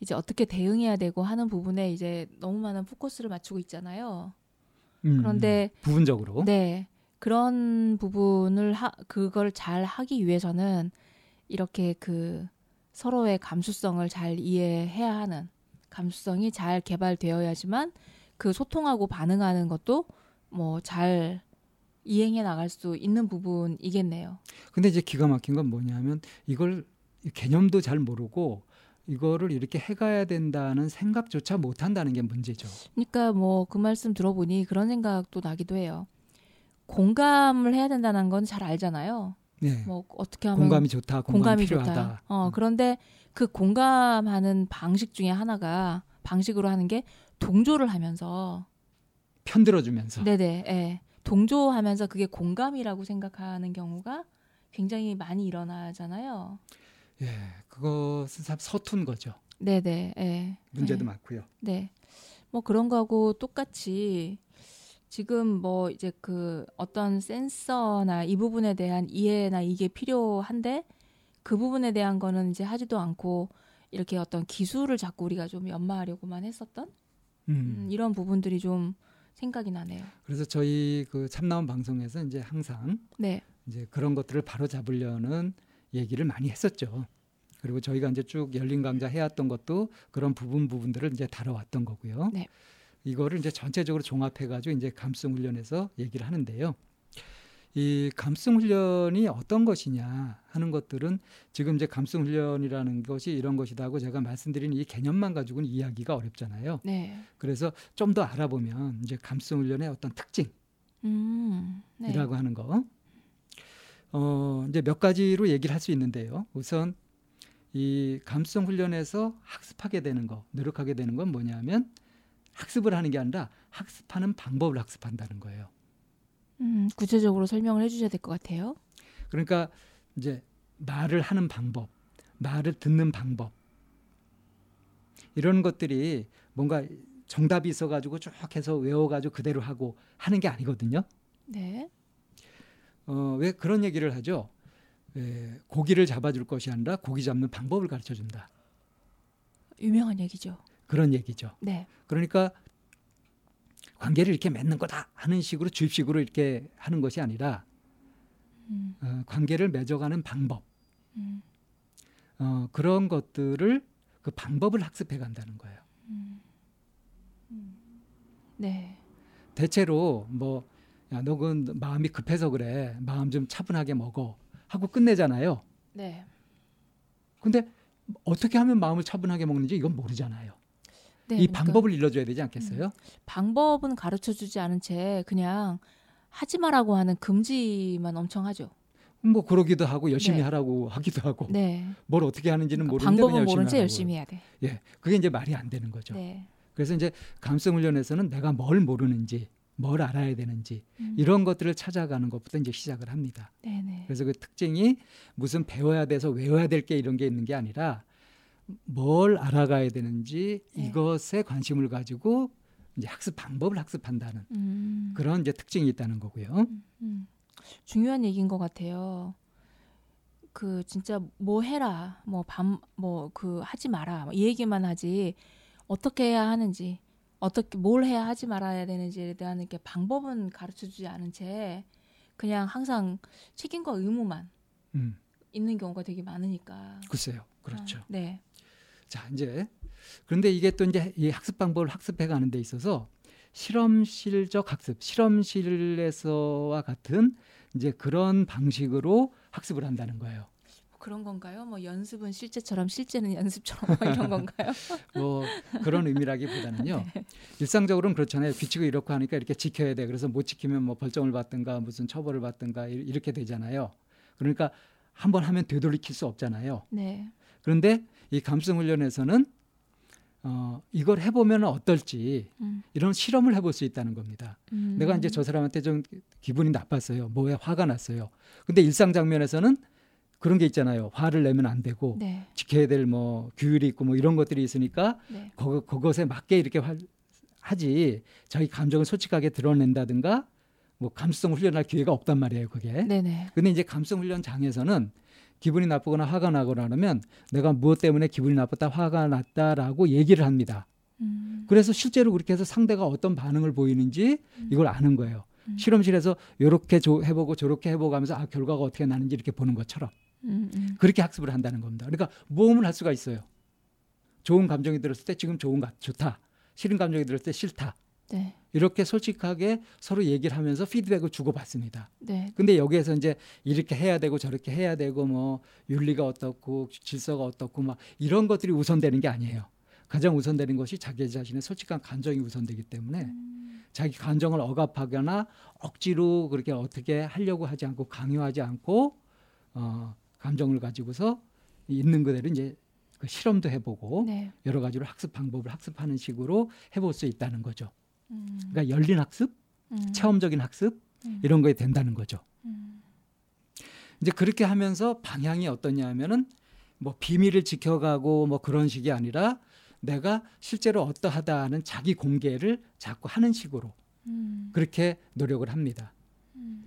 이제 어떻게 대응해야 되고 하는 부분에 이제 너무 많은 포커스를 맞추고 있잖아요. 음, 그런데 부분적으로 네 그런 부분을 하, 그걸 잘 하기 위해서는 이렇게 그 서로의 감수성을 잘 이해해야 하는 감수성이 잘 개발되어야지만 그 소통하고 반응하는 것도 뭐 잘 이행해 나갈 수 있는 부분이겠네요. 근데 이제 기가 막힌 건 뭐냐면 이걸 개념도 잘 모르고 이거를 이렇게 해가야 된다는 생각조차 못한다는 게 문제죠. 그러니까 뭐 그 말씀 들어보니 그런 생각도 나기도 해요. 공감을 해야 된다는 건 잘 알잖아요. 네. 뭐 어떻게 하면 공감이 좋다, 공감이, 공감이 필요하다. 좋다. 어, 그런데 그 공감하는 방식 중에 하나가 방식으로 하는 게 동조를 하면서 편들어주면서. 네네. 예. 동조하면서 그게 공감이라고 생각하는 경우가 굉장히 많이 일어나잖아요. 예, 그것은 참 서툰 거죠. 네네. 예. 문제도 예. 많고요. 네. 뭐 그런 거하고 똑같이. 지금 뭐 이제 그 어떤 센서나 이 부분에 대한 이해나 이게 필요한데 그 부분에 대한 거는 이제 하지도 않고 이렇게 어떤 기술을 자꾸 우리가 좀 연마하려고만 했었던 음. 음, 이런 부분들이 좀 생각이 나네요. 그래서 저희 그 참나원 방송에서 이제 항상 네. 이제 그런 것들을 바로 잡으려는 얘기를 많이 했었죠. 그리고 저희가 이제 쭉 열린 강좌 해왔던 것도 그런 부분 부분들을 이제 다뤄왔던 거고요. 네. 이거를 이제 전체적으로 종합해가지고 이제 감수성 훈련에서 얘기를 하는데요. 이 감수성 훈련이 어떤 것이냐 하는 것들은 지금 이제 감수성 훈련이라는 것이 이런 것이다고 제가 말씀드린 이 개념만 가지고는 이야기가 어렵잖아요. 네. 그래서 좀 더 알아보면 이제 감수성 훈련의 어떤 특징이라고 음, 네. 하는 거. 어, 이제 몇 가지로 얘기를 할 수 있는데요. 우선 이 감수성 훈련에서 학습하게 되는 거, 노력하게 되는 건 뭐냐면 학습을 하는 게 아니라 학습하는 방법을 학습한다는 거예요. 음, 구체적으로 설명을 해주셔야 될 것 같아요. 그러니까 이제 말을 하는 방법, 말을 듣는 방법 이런 것들이 뭔가 정답이 있어가지고 쭉 해서 외워가지고 그대로 하고 하는 게 아니거든요. 네. 어, 왜 그런 얘기를 하죠? 에, 고기를 잡아줄 것이 아니라 고기 잡는 방법을 가르쳐준다. 유명한 얘기죠. 그런 얘기죠. 네. 그러니까 관계를 이렇게 맺는 거다 하는 식으로 주입식으로 이렇게 하는 것이 아니라 음. 어, 관계를 맺어가는 방법 음. 어, 그런 것들을 그 방법을 학습해 간다는 거예요. 음. 음. 네. 대체로 뭐 야, 너 그건 마음이 급해서 그래. 마음 좀 차분하게 먹어. 하고 끝내잖아요. 네. 근데 어떻게 하면 마음을 차분하게 먹는지 이건 모르잖아요. 네, 이 그러니까, 방법을 일러줘야 되지 않겠어요? 음, 방법은 가르쳐주지 않은 채 그냥 하지 마라고 하는 금지만 엄청 하죠. 뭐 그러기도 하고 열심히 네. 하라고 하기도 하고 네. 뭘 어떻게 하는지는 그러니까 모르는데 방법은 모른 채 열심히 해야 돼. 예, 그게 이제 말이 안 되는 거죠. 네. 그래서 이제 감성 훈련에서는 내가 뭘 모르는지 뭘 알아야 되는지 음. 이런 것들을 찾아가는 것부터 이제 시작을 합니다. 네네. 그래서 그 특징이 무슨 배워야 돼서 외워야 될 게 이런 게 있는 게 아니라 뭘 알아가야 되는지 네. 이것에 관심을 가지고 이제 학습 방법을 학습한다는 음. 그런 이제 특징이 있다는 거고요. 음. 중요한 얘기인 것 같아요. 그 진짜 뭐 해라, 뭐 밤, 뭐 그 하지 마라 이 얘기만 하지 어떻게 해야 하는지. 어떻게 뭘 해야 하지 말아야 되는지에 대한 이렇게 방법은 가르쳐주지 않은 채 그냥 항상 책임과 의무만 음. 있는 경우가 되게 많으니까. 글쎄요, 그렇죠. 아, 네. 자 이제 그런데 이게 또 이제 이 학습 방법을 학습해가는 데 있어서 실험실적 학습, 실험실에서와 같은 이제 그런 방식으로 학습을 한다는 거예요. 그런 건가요? 뭐 연습은 실제처럼 실제는 연습처럼 이런 건가요? 뭐 그런 의미라기보다는요. 네. 일상적으로는 그렇잖아요. 규칙을 이렇게 하니까 이렇게 지켜야 돼. 그래서 못 지키면 뭐 벌점을 받든가 무슨 처벌을 받든가 이렇게 되잖아요. 그러니까 한번 하면 되돌이킬 수 없잖아요. 네. 그런데 이 감수성 훈련에서는 어, 이걸 해보면 어떨지 음. 이런 실험을 해볼 수 있다는 겁니다. 음. 내가 이제 저 사람한테 좀 기분이 나빴어요. 뭐에 화가 났어요. 근데 일상 장면에서는 그런 게 있잖아요. 화를 내면 안 되고 네. 지켜야 될 뭐 규율이 있고 뭐 이런 것들이 있으니까 네. 거, 그것에 맞게 이렇게 화, 하지 자기 감정을 솔직하게 드러낸다든가 뭐 감수성 훈련할 기회가 없단 말이에요. 그게. 네네. 근데 이제 감수성 훈련장에서는 기분이 나쁘거나 화가 나거나 하면 내가 무엇 때문에 기분이 나빴다 화가 났다라고 얘기를 합니다. 음. 그래서 실제로 그렇게 해서 상대가 어떤 반응을 보이는지 음. 이걸 아는 거예요. 음. 실험실에서 이렇게 해보고 저렇게 해보고 하면서 아 결과가 어떻게 나는지 이렇게 보는 것처럼. 음, 음. 그렇게 학습을 한다는 겁니다. 그러니까 모험을 할 수가 있어요. 좋은 감정이 들었을 때 지금 좋은 가, 좋다. 싫은 감정이 들었을 때 싫다. 네. 이렇게 솔직하게 서로 얘기를 하면서 피드백을 주고받습니다. 네. 근데 여기에서 이제 이렇게 해야 되고 저렇게 해야 되고 뭐 윤리가 어떻고 질서가 어떻고 막 이런 것들이 우선되는 게 아니에요. 가장 우선되는 것이 자기 자신의 솔직한 감정이 우선되기 때문에 음. 자기 감정을 억압하거나 억지로 그렇게 어떻게 하려고 하지 않고 강요하지 않고 어. 감정을 가지고서 있는 그대로 이제 그 실험도 해보고 네. 여러 가지로 학습 방법을 학습하는 식으로 해볼 수 있다는 거죠. 음. 그러니까 열린 학습, 음. 체험적인 학습 음. 이런 거에 된다는 거죠. 음. 이제 그렇게 하면서 방향이 어떠냐 하면은 뭐 비밀을 지켜가고 뭐 그런 식이 아니라 내가 실제로 어떠하다 하는 자기 공개를 자꾸 하는 식으로 음. 그렇게 노력을 합니다.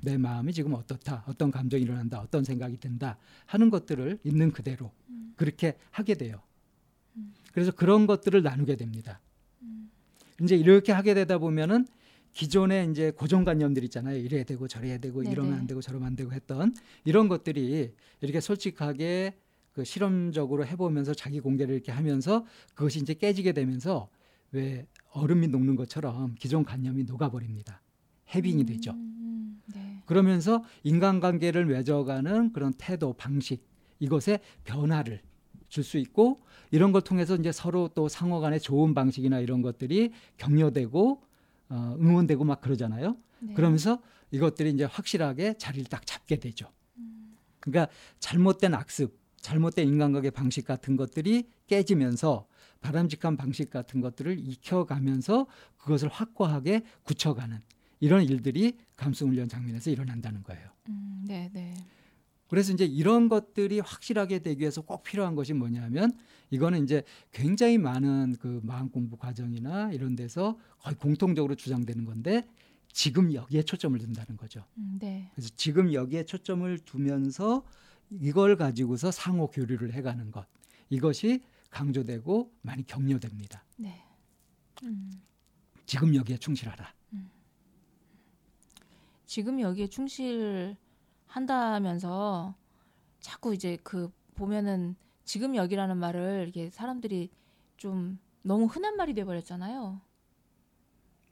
내 마음이 지금 어떻다, 어떤 감정이 일어난다, 어떤 생각이 든다 하는 것들을 있는 그대로 음. 그렇게 하게 돼요. 음. 그래서 그런 것들을 나누게 됩니다. 음. 이제 이렇게 하게 되다 보면은 기존의 이제 고정관념들 있잖아요. 이래야 되고 저래야 되고 네네. 이러면 안 되고 저러면 안 되고 했던 이런 것들이 이렇게 솔직하게 그 실험적으로 해보면서 자기 공개를 이렇게 하면서 그것이 이제 깨지게 되면서 왜 얼음이 녹는 것처럼 기존 관념이 녹아버립니다. 해빙이 음. 되죠. 네. 그러면서 인간관계를 맺어가는 그런 태도, 방식 이것에 변화를 줄 수 있고 이런 걸 통해서 이제 서로 또 상호 간의 좋은 방식이나 이런 것들이 격려되고 어, 응원되고 막 그러잖아요. 네. 그러면서 이것들이 이제 확실하게 자리를 딱 잡게 되죠. 음. 그러니까 잘못된 악습, 잘못된 인간관계 방식 같은 것들이 깨지면서 바람직한 방식 같은 것들을 익혀가면서 그것을 확고하게 굳혀가는 이런 일들이 감수훈련 장면에서 일어난다는 거예요. 음, 네, 네. 그래서 이제 이런 것들이 확실하게 되기 위해서 꼭 필요한 것이 뭐냐면 이거는 이제 굉장히 많은 그 마음 공부 과정이나 이런 데서 거의 공통적으로 주장되는 건데 지금 여기에 초점을 둔다는 거죠. 음, 네. 그래서 지금 여기에 초점을 두면서 이걸 가지고서 상호 교류를 해가는 것 이것이 강조되고 많이 격려됩니다. 네. 음. 지금 여기에 충실하라. 음. 지금 여기에 충실한다면서 자꾸 이제 그 보면은 지금 여기라는 말을 이게 사람들이 좀 너무 흔한 말이 돼버렸잖아요.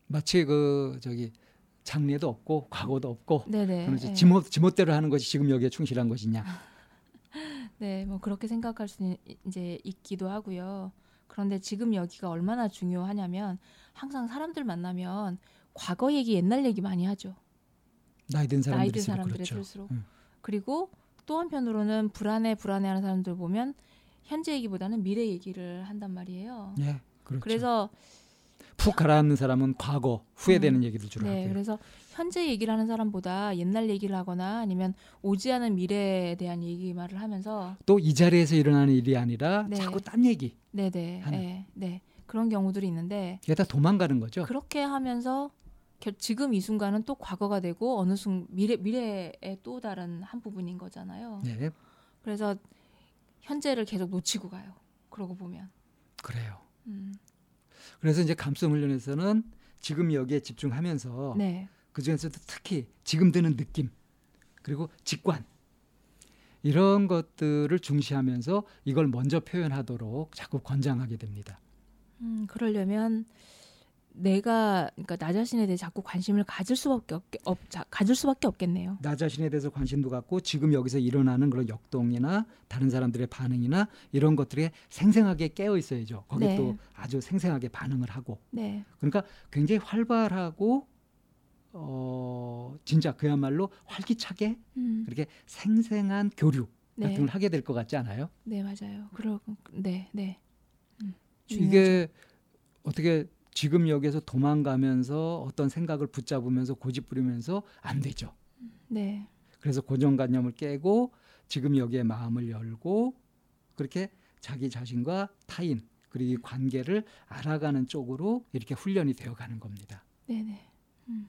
마치 그 저기 장래도 없고 과거도 없고 그런지 지멋 지멋대로 하는 것이 지금 여기에 충실한 것이냐. 네, 뭐 그렇게 생각할 수 이제 있기도 하고요. 그런데 지금 여기가 얼마나 중요하냐면 항상 사람들 만나면 과거 얘기, 옛날 얘기 많이 하죠. 나이 든 사람들이 나이 든 사람들에 그렇죠. 들수록 음. 그리고 또 한편으로는 불안해 불안해하는 사람들 보면 현재 얘기보다는 미래 얘기를 한단 말이에요. 네, 그렇죠. 그래서 푹 가라앉는 사람은 과거, 후회되는 음, 얘기를 주로 네, 하고요. 그래서 현재 얘기를 하는 사람보다 옛날 얘기를 하거나 아니면 오지 않은 미래에 대한 얘기 말을 하면서 또 이 자리에서 일어나는 일이 아니라 네. 자꾸 딴 얘기 네, 네, 하는 네, 네. 그런 경우들이 있는데 이게 다 도망가는 거죠. 그렇게 하면서 지금 이 순간은 또 과거가 되고 어느 순간 미래, 미래의 또 다른 한 부분인 거잖아요. 네. 그래서 현재를 계속 놓치고 가요. 그러고 보면. 그래요. 음. 그래서 이제 감수성 훈련에서는 지금 여기에 집중하면서 네. 그중에서도 특히 지금 드는 느낌 그리고 직관 이런 것들을 중시하면서 이걸 먼저 표현하도록 자꾸 권장하게 됩니다. 음, 그러려면 내가 그러니까 나 자신에 대해 자꾸 관심을 가질 수밖에 없게 없, 가질 수밖에 없겠네요. 나 자신에 대해서 관심도 갖고 지금 여기서 일어나는 그런 역동이나 다른 사람들의 반응이나 이런 것들에 생생하게 깨어 있어야죠. 거기에 네. 또 아주 생생하게 반응을 하고. 네. 그러니까 굉장히 활발하고 어, 진짜 그야말로 활기차게 음. 그렇게 생생한 교류 네. 같은 걸 하게 될 것 같지 않아요? 네, 맞아요. 그러 네, 네. 음, 이게 어떻게 지금 여기에서 도망가면서 어떤 생각을 붙잡으면서 고집부리면서 안 되죠. 네. 그래서 고정관념을 깨고 지금 여기에 마음을 열고 그렇게 자기 자신과 타인 그리고 이 관계를 알아가는 쪽으로 이렇게 훈련이 되어가는 겁니다. 네네. 음.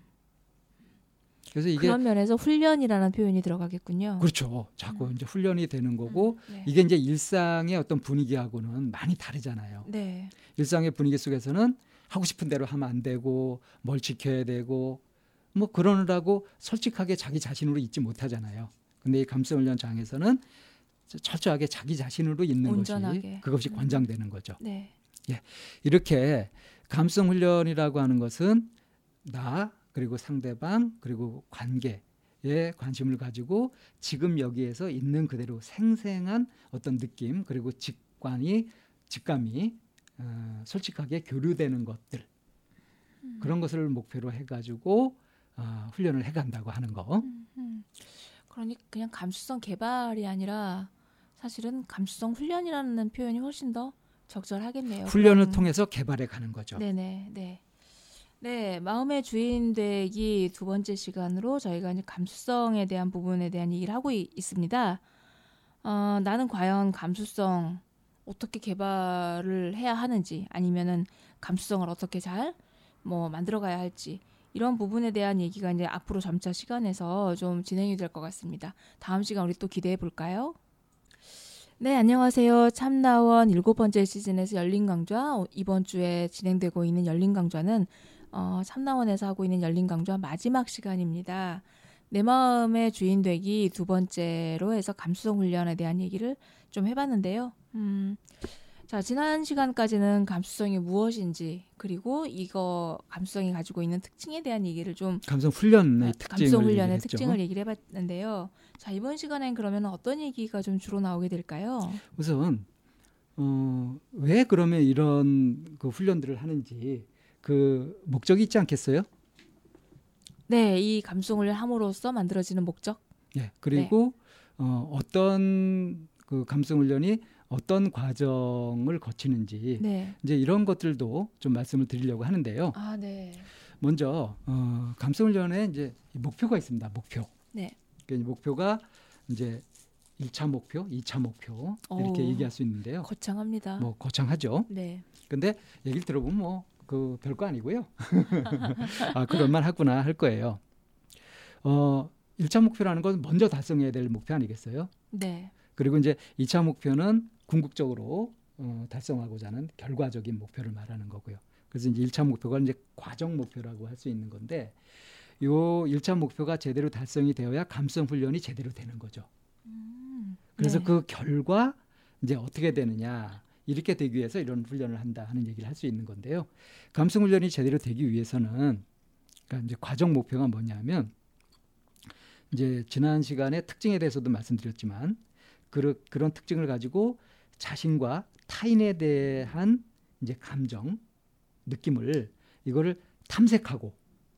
그래서 이게 그런 면에서 훈련이라는 표현이 들어가겠군요. 그렇죠. 자꾸 음. 이제 훈련이 되는 거고 음. 네. 이게 이제 일상의 어떤 분위기하고는 많이 다르잖아요. 네. 일상의 분위기 속에서는 하고 싶은 대로 하면 안 되고 뭘 지켜야 되고 뭐 그러느라고 솔직하게 자기 자신으로 있지 못하잖아요. 근데 이 감수성 훈련 장에서는 철저하게 자기 자신으로 있는 온전하게. 것이 그것이 권장되는 거죠. 네. 예, 이렇게 감수성 훈련이라고 하는 것은 나 그리고 상대방 그리고 관계에 관심을 가지고 지금 여기에서 있는 그대로 생생한 어떤 느낌 그리고 직관이 직감이 어, 솔직하게 교류되는 것들 음. 그런 것을 목표로 해가지고 어, 훈련을 해간다고 하는 거. 음, 음. 그러니 그냥 감수성 개발이 아니라 사실은 감수성 훈련이라는 표현이 훨씬 더 적절하겠네요. 훈련을 그럼. 통해서 개발해 가는 거죠. 네네, 네, 네. 마음의 주인 되기 두 번째 시간으로 저희가 이제 감수성에 대한 부분에 대한 얘기를 하고 이, 있습니다. 어, 나는 과연 감수성 어떻게 개발을 해야 하는지 아니면은 감수성을 어떻게 잘 뭐 만들어가야 할지 이런 부분에 대한 얘기가 이제 앞으로 점차 시간에서 좀 진행이 될 것 같습니다. 다음 시간 우리 또 기대해 볼까요? 네, 안녕하세요. 참나원 일곱 번째 시즌에서 열린 강좌 이번 주에 진행되고 있는 열린 강좌는 어, 참나원에서 하고 있는 열린 강좌 마지막 시간입니다. 내 마음의 주인 되기 두 번째로 해서 감수성 훈련에 대한 얘기를 좀 해봤는데요. 음, 자, 지난 시간까지는 감수성이 무엇인지 그리고 이거 감수성이 가지고 있는 특징에 대한 얘기를 좀 감수성 훈련의 특징을 감수성 훈련의 얘기했죠. 특징을 얘기를 해봤는데요. 자, 이번 시간엔 그러면 어떤 얘기가 좀 주로 나오게 될까요? 우선 어, 왜 그러면 이런 그 훈련들을 하는지 그 목적이 있지 않겠어요? 네, 이 감수성 훈련을 함으로써 만들어지는 목적. 네, 그리고 네. 어, 어떤 그 감수성 훈련이 어떤 과정을 거치는지 네. 이제 이런 것들도 좀 말씀을 드리려고 하는데요. 아, 네. 먼저 어, 감수성 훈련에 이제 목표가 있습니다. 목표. 네. 그러니까 목표가 이제 일 차 목표, 이 차 목표 이렇게 오, 얘기할 수 있는데요. 거창합니다. 뭐 거창하죠. 네. 근데 얘기를 들어보면 뭐 그 별거 아니고요. 아, 그런 말 하구나 할 거예요. 어, 일 차 목표라는 건 먼저 달성해야 될 목표 아니겠어요? 네. 그리고 이제 이 차 목표는 궁극적으로 어, 달성하고자 하는 결과적인 목표를 말하는 거고요. 그래서 이제 일 차 목표가 이제 과정 목표라고 할 수 있는 건데 이 일 차 목표가 제대로 달성이 되어야 감수성 훈련이 제대로 되는 거죠. 음, 그래서 네. 그 결과 이제 어떻게 되느냐 이렇게 되기 위해서 이런 훈련을 한다 하는 얘기를 할 수 있는 건데요. 감성 훈련이 제대로 되기 위해서는 그러니까 이제 과정 목표가 뭐냐면 이제 지난 시간에 특징에 대해서도 말씀드렸지만 그러, 그런 특징을 가지고 자신과 타인에 대한 이제 감정, 느낌을 이거를 탐색하고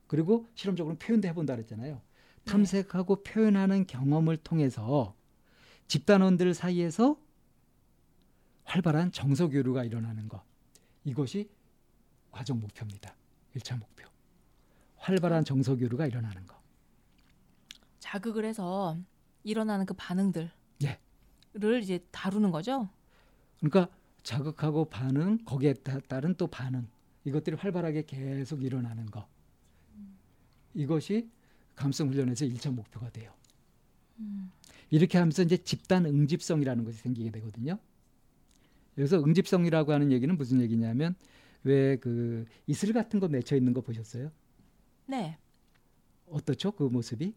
그리고 실험적으로 표현도 해본다 그랬잖아요. 탐색하고 네. 표현하는 경험을 통해서 집단원들 사이에서 활발한 정서교류가 일어나는 것. 이것이 과정 목표입니다. 일 차 목표. 활발한 정서교류가 일어나는 것. 자극을 해서 일어나는 그 반응들을 예. 이제 다루는 거죠? 그러니까 자극하고 반응, 거기에 따른 또 반응. 이것들이 활발하게 계속 일어나는 것. 이것이 감성 훈련에서 일 차 목표가 돼요. 음. 이렇게 하면서 이제 집단 응집성이라는 것이 생기게 되거든요. 여기서 응집성이라고 하는 얘기는 무슨 얘기냐면 왜 그 이슬 같은 거 맺혀 있는 거 보셨어요? 네. 어떻죠? 그 모습이?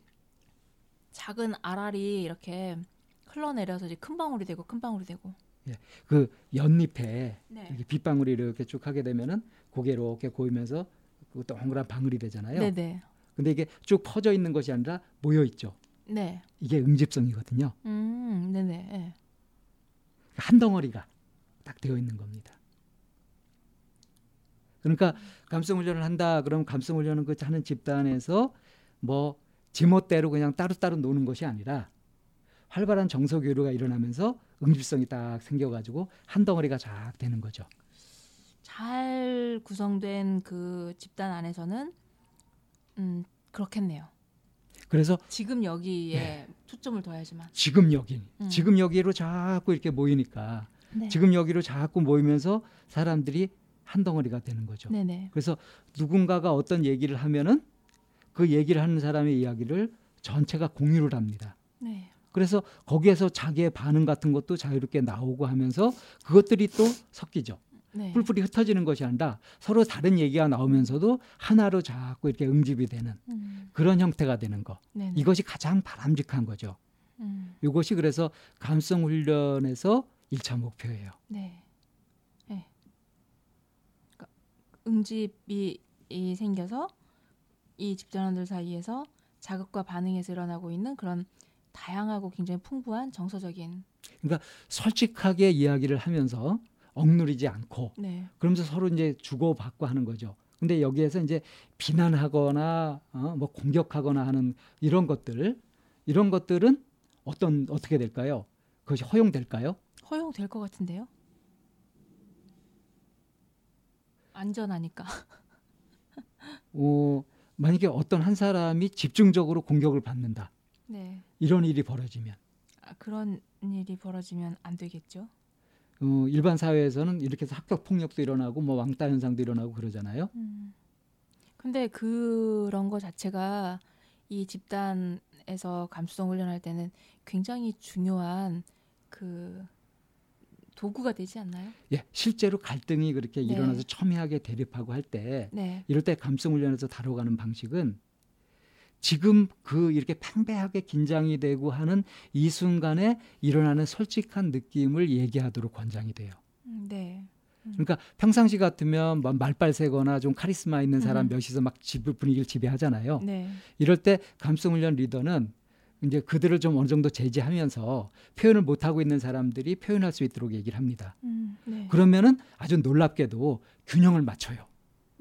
작은 알알이 이렇게 흘러내려서 이제 큰 방울이 되고 큰 방울이 되고. 예. 그 연잎에 네. 이렇게 빗방울이 이렇게 쭉 하게 되면은 그게 이렇게 고이면서 그 동그란 방울이 되잖아요. 네, 네. 근데 이게 쭉 퍼져 있는 것이 아니라 모여 있죠. 네. 이게 응집성이거든요. 음, 네네. 네. 한 덩어리가 딱 되어 있는 겁니다. 그러니까 감성훈련을 한다. 그럼 감성훈련은 그 하는 집단에서 뭐 지멋대로 그냥 따로따로 노는 것이 아니라 활발한 정서교류가 일어나면서 응집성이 딱 생겨가지고 한 덩어리가 쫙 되는 거죠. 잘 구성된 그 집단 안에서는 음, 그렇겠네요. 그래서 지금 여기에 네. 초점을 둬야지만 지금 여기, 음. 지금 여기로 자꾸 이렇게 모이니까 네. 지금 여기로 자꾸 모이면서 사람들이 한 덩어리가 되는 거죠. 네네. 그래서 누군가가 어떤 얘기를 하면은 그 얘기를 하는 사람의 이야기를 전체가 공유를 합니다. 네. 그래서 거기에서 자기의 반응 같은 것도 자유롭게 나오고 하면서 그것들이 또 섞이죠. 네. 뿔뿔이 흩어지는 것이 아니라 서로 다른 얘기가 나오면서도 하나로 자꾸 이렇게 응집이 되는 음. 그런 형태가 되는 거. 네네. 이것이 가장 바람직한 거죠. 음. 이것이 그래서 감성 훈련에서 일 차 목표예요. 네. 네. 그러니까 응집이 이 생겨서 이 집단원들 사이에서 자극과 반응에서 일어나고 있는 그런 다양하고 굉장히 풍부한 정서적인. 그러니까 솔직하게 이야기를 하면서. 억누르지 않고 네. 그러면서 서로 이제 주고받고 하는 거죠. 근데 여기에서 이제 비난하거나 어, 뭐 공격하거나 하는 이런 것들 이런 것들은 어떤 어떻게 될까요? 그것이 허용될까요? 허용될 것 같은데요. 안전하니까. 어, 만약에 어떤 한 사람이 집중적으로 공격을 받는다. 네. 이런 일이 벌어지면 아, 그런 일이 벌어지면 안 되겠죠. 어, 일반 사회에서는 이렇게 해서 학교 폭력도 일어나고 뭐 왕따 현상도 일어나고 그러잖아요. 음. 근데 그런 거 자체가 이 집단에서 감수성 훈련할 때는 굉장히 중요한 그 도구가 되지 않나요? 예, 실제로 갈등이 그렇게 네. 일어나서 첨예하게 대립하고 할 때 네. 이럴 때 감수성 훈련에서 다뤄가는 방식은 지금 그 이렇게 팽배하게 긴장이 되고 하는 이 순간에 일어나는 솔직한 느낌을 얘기하도록 권장이 돼요. 네. 음. 그러니까 평상시 같으면 말빨세거나 좀 카리스마 있는 사람 음. 몇이서 막 분위기를 지배하잖아요. 네. 이럴 때 감성훈련 리더는 이제 그들을 좀 어느 정도 제지하면서 표현을 못하고 있는 사람들이 표현할 수 있도록 얘기를 합니다. 음. 네. 그러면은 아주 놀랍게도 균형을 맞춰요.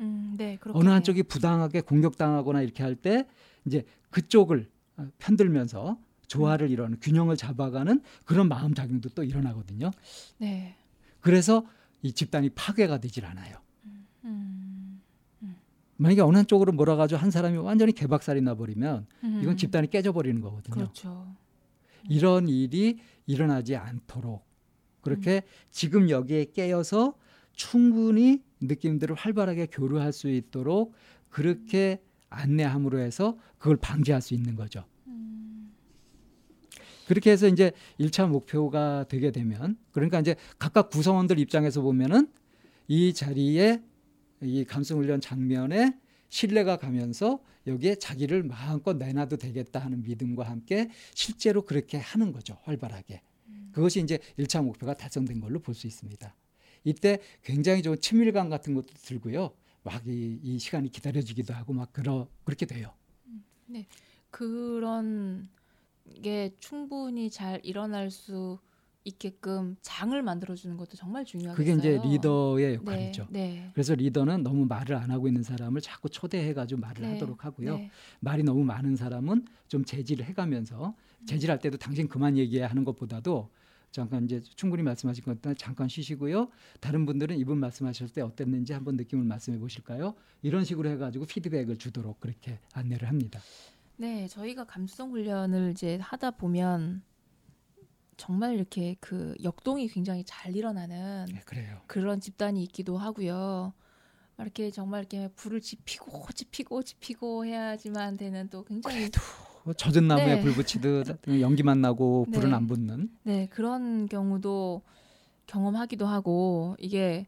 음, 네, 어느 한쪽이 부당하게 공격당하거나 이렇게 할 때 이제 그쪽을 편들면서 조화를 이루는 균형을 잡아가는 그런 마음 작용도 또 일어나거든요. 네. 그래서 이 집단이 파괴가 되질 않아요. 음, 음, 음. 만약에 어느 한쪽으로 몰아가지고 한 사람이 완전히 개박살이 나버리면 음, 이건 집단이 깨져버리는 거거든요. 그렇죠. 음. 이런 일이 일어나지 않도록 그렇게 음. 지금 여기에 깨어서 충분히 느낌들을 활발하게 교류할 수 있도록 그렇게 안내함으로 해서 그걸 방지할 수 있는 거죠. 음. 그렇게 해서 이제 일 차 목표가 되게 되면 그러니까 이제 각각 구성원들 입장에서 보면은 이 자리에 이 감성훈련 장면에 신뢰가 가면서 여기에 자기를 마음껏 내놔도 되겠다 하는 믿음과 함께 실제로 그렇게 하는 거죠. 활발하게. 음. 그것이 이제 일 차 목표가 달성된 걸로 볼 수 있습니다. 이때 굉장히 좋은 친밀감 같은 것도 들고요. 막 이 이 시간이 기다려지기도 하고 막 그러 그렇게 돼요. 네, 그런 게 충분히 잘 일어날 수 있게끔 장을 만들어주는 것도 정말 중요하겠어요. 그게 이제 리더의 역할이죠. 네, 네. 그래서 리더는 너무 말을 안 하고 있는 사람을 자꾸 초대해가지고 말을 네, 하도록 하고요. 네. 말이 너무 많은 사람은 좀 제지를 해가면서 음. 제지할 때도 당신 그만 얘기해야 하는 것보다도 잠깐 이제 충분히 말씀하신 것보다 잠깐 쉬시고요. 다른 분들은 이분 말씀하셨을 때 어땠는지 한번 느낌을 말씀해 보실까요? 이런 식으로 해가지고 피드백을 주도록 그렇게 안내를 합니다. 네, 저희가 감수성 훈련을 이제 하다 보면 정말 이렇게 그 역동이 굉장히 잘 일어나는 네, 그래요. 그런 집단이 있기도 하고요. 이렇게 정말 이렇게 불을 지피고 지피고 지피고 해야지만 되는 또 굉장히 그래도 젖은 나무에 네. 불 붙이듯 연기만 나고 불은 네. 안 붙는 네 그런 경우도 경험하기도 하고 이게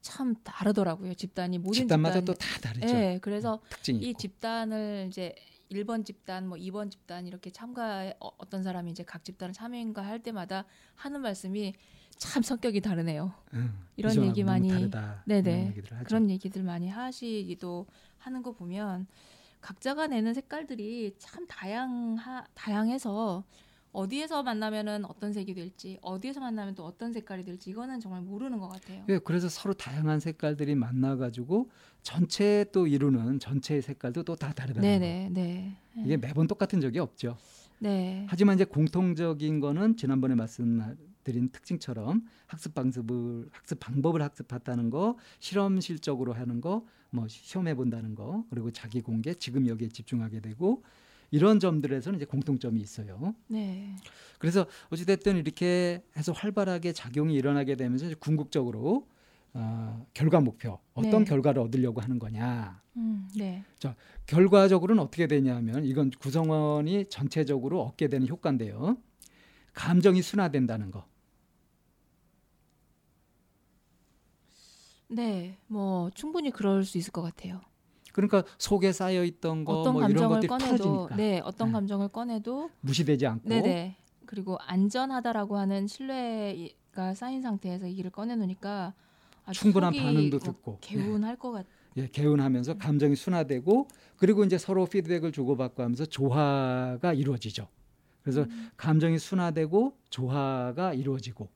참 다르더라고요. 집단이 모든 집단마다 또 다 다르죠. 네, 그래서 특징이 있고. 이 집단을 이제 일 번 집단, 뭐 이 번 집단 이렇게 참가 어, 어떤 사람이 이제 각 집단을 참여인가 할 때마다 하는 말씀이 참 성격이 다르네요. 음, 이런 얘기 많이, 다르다, 네네 그런 얘기들 많이 하시기도 하는 거 보면 각자가 내는 색깔들이 참 다양하 다양해서 어디에서 만나면은 어떤 색이 될지, 어디에서 만나면 또 어떤 색깔이 될지 이거는 정말 모르는 것 같아요. 예, 그래서 서로 다양한 색깔들이 만나가지고 전체 또 이루는 전체의 색깔도 또 다 다르다는 네네, 거. 네. 이게 매번 똑같은 적이 없죠. 네. 하지만 이제 공통적인 거는 지난번에 말씀드린 특징처럼 학습 방법을 학습 방법을 학습했다는 거, 실험실적으로 하는 거, 뭐 시험해 본다는 거, 그리고 자기 공개 지금 여기에 집중하게 되고. 이런 점들에서는 이제 공통점이 있어요. 네. 그래서 어찌됐든 이렇게 해서 활발하게 작용이 일어나게 되면서 이제 궁극적으로 어, 결과 목표, 어떤 네. 결과를 얻으려고 하는 거냐. 음, 네. 자, 결과적으로는 어떻게 되냐면 이건 구성원이 전체적으로 얻게 되는 효과인데요. 감정이 순화된다는 거. 네, 뭐 충분히 그럴 수 있을 것 같아요. 그러니까 속에 쌓여 있던 거 뭐 이런 것들이 풀어지니까. 네, 어떤 네. 감정을 꺼내도 무시되지 않고. 네네. 그리고 안전하다라고 하는 신뢰가 쌓인 상태에서 이 길을 꺼내놓으니까 충분한 반응도 듣고 개운할 네. 것 같. 예, 개운하면서 감정이 순화되고 그리고 이제 서로 피드백을 주고받고 하면서 조화가 이루어지죠. 그래서 음. 감정이 순화되고 조화가 이루어지고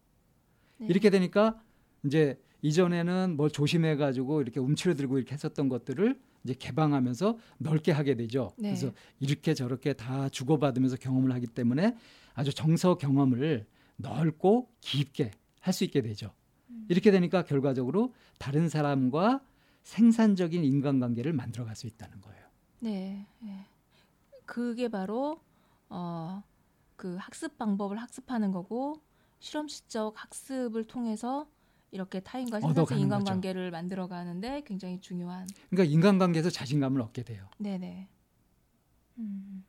네. 이렇게 되니까 이제 이전에는 뭘 조심해가지고 이렇게 움츠러들고 이렇게 했었던 것들을 이제 개방하면서 넓게 하게 되죠. 네. 그래서 이렇게 저렇게 다 주고받으면서 경험을 하기 때문에 아주 정서 경험을 넓고 깊게 할 수 있게 되죠. 음. 이렇게 되니까 결과적으로 다른 사람과 생산적인 인간관계를 만들어갈 수 있다는 거예요. 네, 네. 그게 바로 어, 그 학습 방법을 학습하는 거고 실험실적 학습을 통해서 이렇게 타인과 생산적 인간관계를 만들어가는데 굉장히 중요한. 그러니까 인간관계에서 자신감을 얻게 돼요. 네네. 음.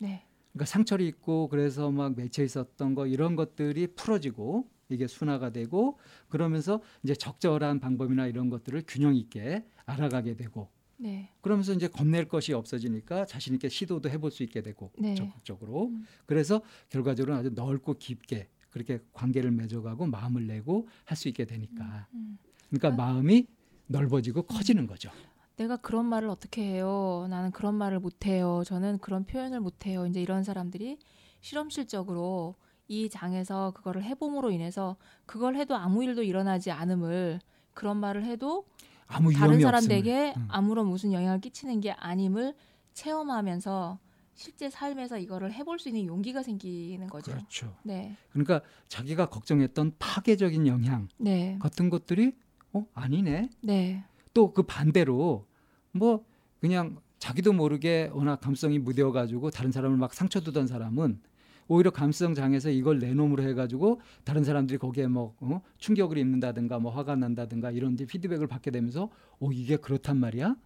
네. 그러니까 상처를 입고 그래서 막 맺혀 있었던 거 이런 것들이 풀어지고 이게 순화가 되고 그러면서 이제 적절한 방법이나 이런 것들을 균형 있게 알아가게 되고. 네. 그러면서 이제 겁낼 것이 없어지니까 자신 있게 시도도 해볼 수 있게 되고 네. 적극적으로. 음. 그래서 결과적으로 아주 넓고 깊게. 그렇게 관계를 맺어가고 마음을 내고 할 수 있게 되니까 음, 음. 그러니까 아, 마음이 넓어지고 커지는 거죠. 내가 그런 말을 어떻게 해요? 나는 그런 말을 못해요. 저는 그런 표현을 못해요. 이제 이런 사람들이 실험실적으로 이 장에서 그거를 해봄으로 인해서 그걸 해도 아무 일도 일어나지 않음을 그런 말을 해도 아무 다른 사람들에게 음. 아무런 무슨 영향을 끼치는 게 아님을 체험하면서 실제 삶에서 이거를 해볼 수 있는 용기가 생기는 거죠. 그렇죠. 네. 그러니까 자기가 걱정했던 파괴적인 영향 네. 같은 것들이 어 아니네. 네. 또 그 반대로 뭐 그냥 자기도 모르게 워낙 감성이 무뎌가지고 다른 사람을 막 상처 두던 사람은 오히려 감수성 장에서 이걸 내놓음으로 해가지고 다른 사람들이 거기에 뭐 어? 충격을 입는다든가 뭐 화가 난다든가 이런 피드백을 받게 되면서 어 이게 그렇단 말이야.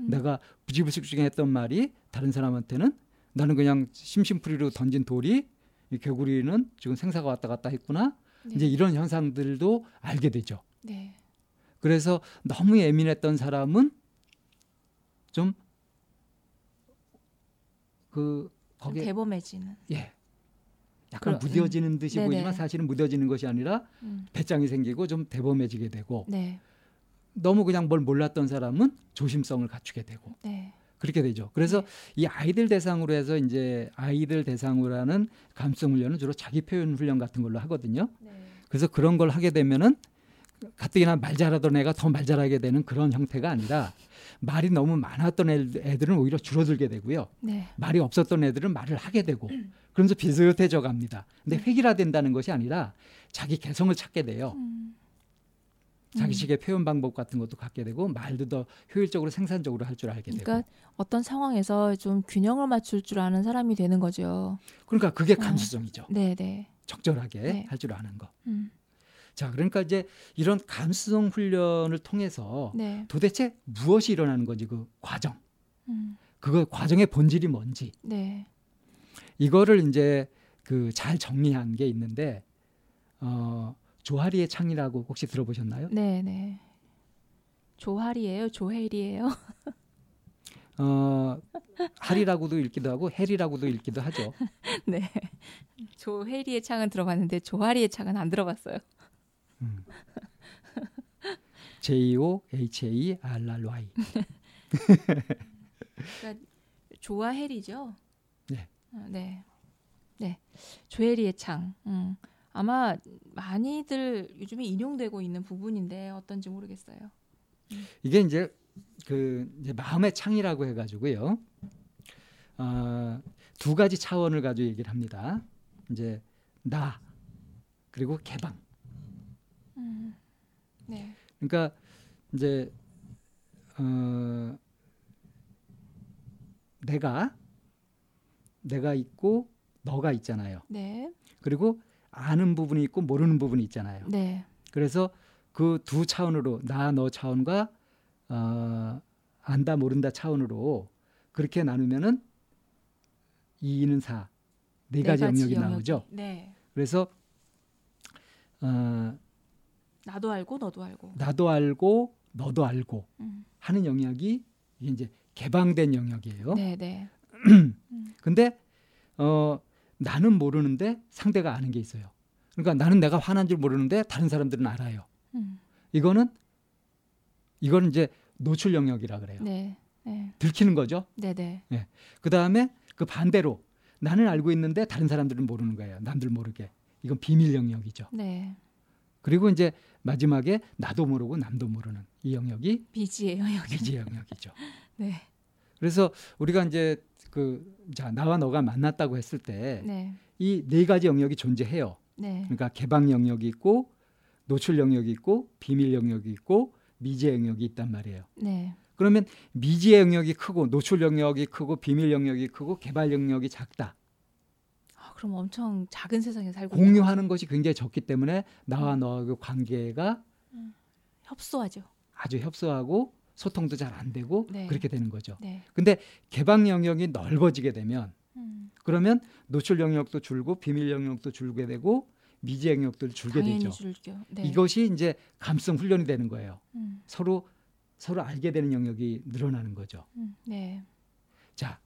음. 내가 부지불식중했던 말이 다른 사람한테는 나는 그냥 심심풀이로 던진 돌이 이 개구리는 지금 생사가 왔다 갔다 했구나. 네. 이제 이런 현상들도 알게 되죠. 네. 그래서 너무 예민했던 사람은 좀 그 거기에 대범해지는. 예. 약간 그러, 무뎌지는 듯이 음. 보이지만 사실은 무뎌지는 것이 아니라 음. 배짱이 생기고 좀 대범해지게 되고 네. 너무 그냥 뭘 몰랐던 사람은 조심성을 갖추게 되고 네. 그렇게 되죠. 그래서 네. 이 아이들 대상으로 해서 이제 아이들 대상으로 하는 감수성 훈련은 주로 자기 표현 훈련 같은 걸로 하거든요. 네. 그래서 그런 걸 하게 되면은 가뜩이나 말 잘하던 애가 더 말 잘하게 되는 그런 형태가 아니라 말이 너무 많았던 애들은 오히려 줄어들게 되고요. 네. 말이 없었던 애들은 말을 하게 되고 그러면서 비슷해져 갑니다. 근데 획일화된다는 것이 아니라 자기 개성을 찾게 돼요. 음. 자기식의 표현 방법 같은 것도 갖게 되고 말도 더 효율적으로 생산적으로 할 줄 알게 되고 그러니까 어떤 상황에서 좀 균형을 맞출 줄 아는 사람이 되는 거죠. 그러니까 그게 감수성이죠. 어. 네네. 적절하게 네. 할 줄 아는 거. 음. 자, 그러니까 이제 이런 감수성 훈련을 통해서 네. 도대체 무엇이 일어나는 건지 그 과정, 음. 그거 과정의 본질이 뭔지 네. 이거를 이제 그 잘 정리한 게 있는데 어. 조하리의 창이라고 혹시 들어보셨나요? 네, 네. 조하리예요, 조해리예요. 어, 하리라고도 읽기도 하고 해리라고도 읽기도 하죠. 네, 조해리의 창은 들어봤는데 조하리의 창은 안 들어봤어요. 음. J O H A R R Y. 그러니까 조하해리죠. 네, 네, 네. 조해리의 창. 음. 아마 많이들 요즘에 인용되고 있는 부분인데 어떤지 모르겠어요. 이게 이제 그 이제 마음의 창이라고 해가지고요. 어, 두 가지 차원을 가지고 얘기를 합니다. 이제 나 그리고 개방. 음, 네. 그러니까 이제 어, 내가 내가 있고 너가 있잖아요. 네. 그리고 아는 부분이 있고 모르는 부분이 있잖아요. 네. 그래서 그 두 차원으로 나, 너 차원과 어, 안다, 모른다 차원으로 그렇게 나누면은 이는 사, 네, 네 가지, 가지 영역이 영역. 나오죠. 네. 그래서 어, 나도 알고 너도 알고 나도 알고 너도 알고 음. 하는 영역이 이게 이제 개방된 영역이에요. 네, 네. 근데 어. 나는 모르는데 상대가 아는 게 있어요. 그러니까 나는 내가 화난 줄 모르는데 다른 사람들은 알아요. 음. 이거는 이건 이제 노출 영역이라 그래요. 네, 네. 들키는 거죠. 네, 네. 네. 그 다음에 그 반대로 나는 알고 있는데 다른 사람들은 모르는 거예요. 남들 모르게. 이건 비밀 영역이죠. 네. 그리고 이제 마지막에 나도 모르고 남도 모르는 이 영역이 비지의 영역. 비지의 영역이죠. 네. 그래서 우리가 이제 그 자 나와 너가 만났다고 했을 때 이 네 가지 영역이 존재해요. 네. 그러니까 개방 영역이 있고 노출 영역이 있고 비밀 영역이 있고 미지의 영역이 있단 말이에요. 네. 그러면 미지의 영역이 크고 노출 영역이 크고 비밀 영역이 크고 개발 영역이 작다. 아, 그럼 엄청 작은 세상에 살고 공유하는 것이 굉장히 적기 때문에 나와 음. 너의 관계가 음. 협소하죠. 아주 협소하고 소통도 잘 안 되고 네. 그렇게 되는 거죠. 네. 근데 개방 영역이 넓어지게 되면 음. 그러면 노출 영역도 줄고 비밀 영역도 줄게 되고 미지 영역도 줄게 되죠. 네. 이것이 이제 감수성 훈련이 되는 거예요. 음. 서로 서로 알게 되는 영역이 늘어나는 거죠. 음. 네. 자,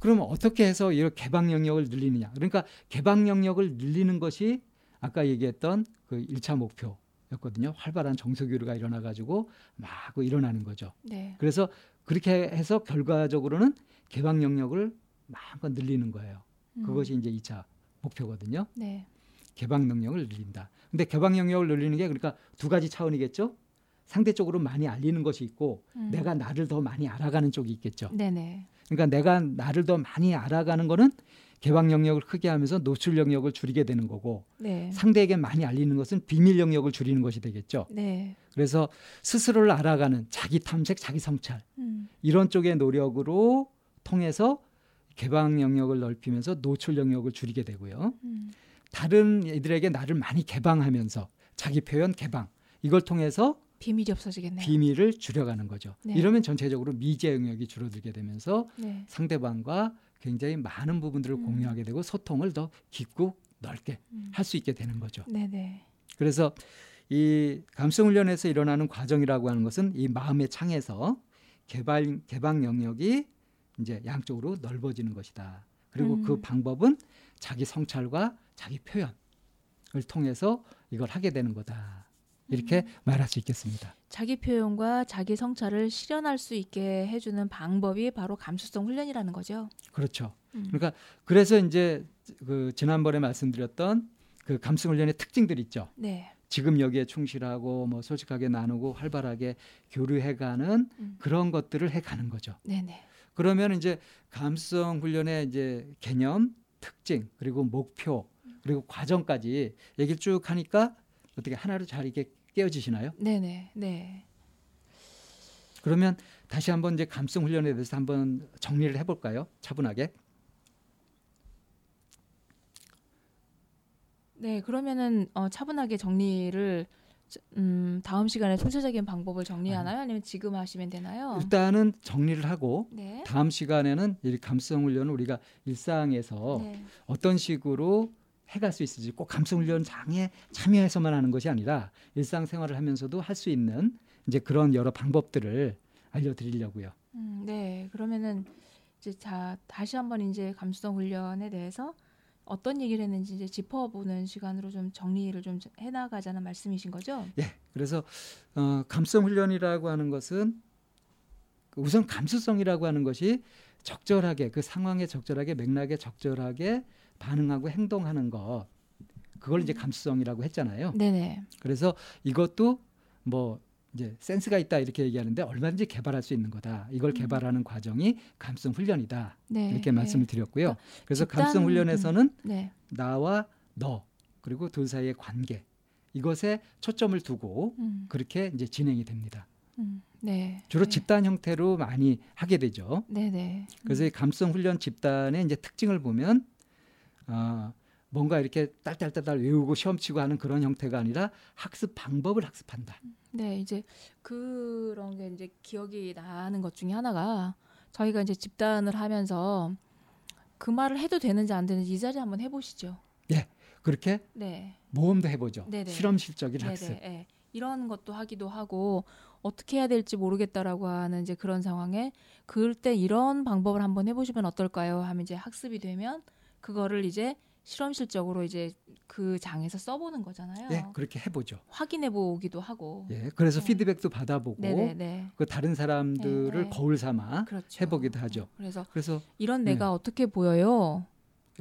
그러면 어떻게 해서 이 개방 영역을 늘리느냐? 그러니까 개방 영역을 늘리는 것이 아까 얘기했던 그 일 차 목표. 였거든요. 활발한 정서교류가 일어나가지고 막 일어나는 거죠. 네. 그래서 그렇게 해서 결과적으로는 개방 영역을 마음껏 늘리는 거예요. 음. 그것이 이제 이 차 목표거든요. 네. 개방 영역을 늘린다. 근데 개방 영역을 늘리는 게 그러니까 두 가지 차원이겠죠. 상대적으로 많이 알리는 것이 있고 음. 내가 나를 더 많이 알아가는 쪽이 있겠죠. 네네. 그러니까 내가 나를 더 많이 알아가는 거는 개방 영역을 크게 하면서 노출 영역을 줄이게 되는 거고 네. 상대에게 많이 알리는 것은 비밀 영역을 줄이는 것이 되겠죠. 네. 그래서 스스로를 알아가는 자기 탐색, 자기 성찰 음. 이런 쪽의 노력으로 통해서 개방 영역을 넓히면서 노출 영역을 줄이게 되고요. 음. 다른 애들에게 나를 많이 개방하면서 자기 표현 개방 이걸 통해서 비밀이 없어지겠네요. 비밀을 줄여가는 거죠. 네. 이러면 전체적으로 미제 영역이 줄어들게 되면서 네. 상대방과 굉장히 많은 부분들을 음. 공유하게 되고 소통을 더 깊고 넓게 음. 할 수 있게 되는 거죠. 네네. 그래서 이 감수성 훈련에서 일어나는 과정이라고 하는 것은 이 마음의 창에서 개발, 개방 영역이 이제 양쪽으로 넓어지는 것이다. 그리고 음. 그 방법은 자기 성찰과 자기 표현을 통해서 이걸 하게 되는 거다. 이렇게 음. 말할 수 있겠습니다. 자기 표현과 자기 성찰을 실현할 수 있게 해주는 방법이 바로 감수성 훈련이라는 거죠. 그렇죠. 음. 그러니까 그래서 이제 그 지난번에 말씀드렸던 그 감수성 훈련의 특징들 있죠. 네. 지금 여기에 충실하고 뭐 솔직하게 나누고 활발하게 교류해가는 음. 그런 것들을 해가는 거죠. 네네. 그러면 이제 감수성 훈련의 이제 개념, 특징, 그리고 목표, 그리고 과정까지 얘기를 쭉 하니까 어떻게 하나로 잘 이게 깨어지시나요? 네네. 네. 그러면 다시 한번 이제 감수성 훈련에 대해서 한번 정리를 해볼까요? 차분하게. 네, 그러면은 어, 차분하게 정리를 음, 다음 시간에 총체적인 방법을 정리하나요? 아니면 지금 하시면 되나요? 일단은 정리를 하고 네. 다음 시간에는 이 감수성 훈련을 우리가 일상에서 네. 어떤 식으로 해갈 수 있을지, 꼭 감수성 훈련 장에 참여해서만 하는 것이 아니라 일상생활을 하면서도 할 수 있는 이제 그런 여러 방법들을 알려드리려고요. 음, 네, 그러면은 이제 자 다시 한번 이제 감수성 훈련에 대해서 어떤 얘기를 했는지 이제 짚어보는 시간으로 좀 정리를 좀 해나가자는 말씀이신 거죠? 예. 그래서 어, 감수성 훈련이라고 하는 것은 우선 감수성이라고 하는 것이 적절하게 그 상황에 적절하게 맥락에 적절하게 반응하고 행동하는 것, 그걸 이제 감수성이라고 했잖아요. 네네. 그래서 이것도 뭐 이제 센스가 있다 이렇게 얘기하는데 얼마든지 개발할 수 있는 거다. 이걸 개발하는 음. 과정이 감수성 훈련이다. 네, 이렇게 네. 말씀을 드렸고요. 그러니까 그래서 집단, 감수성 훈련에서는 음. 네. 나와 너 그리고 둘 사이의 관계 이것에 초점을 두고 음. 그렇게 이제 진행이 됩니다. 음. 네, 주로 네. 집단 형태로 많이 하게 되죠. 네, 네. 음. 그래서 이 감수성 훈련 집단의 이제 특징을 보면 어, 뭔가 이렇게 딸딸딸딸 외우고 시험치고 하는 그런 형태가 아니라 학습 방법을 학습한다. 네, 이제 그런 게 이제 기억이 나는 것 중에 하나가 저희가 이제 집단을 하면서 그 말을 해도 되는지 안 되는지 이 자리에 한번 해보시죠. 예, 그렇게 네. 모험도 해보죠. 네네. 실험실적인 네네. 학습. 네네. 이런 것도 하기도 하고 어떻게 해야 될지 모르겠다라고 하는 이제 그런 상황에 그때 이런 방법을 한번 해보시면 어떨까요? 하면 이제 학습이 되면 그거를 이제 실험실적으로 이제 그 장에서 써보는 거잖아요. 네, 그렇게 해보죠. 확인해보기도 하고. 예, 그래서 네. 피드백도 받아보고, 네네네. 그 다른 사람들을 네네. 거울 삼아 그렇죠. 해보기도 하죠. 그래서, 그래서 이런 내가 네. 어떻게 보여요?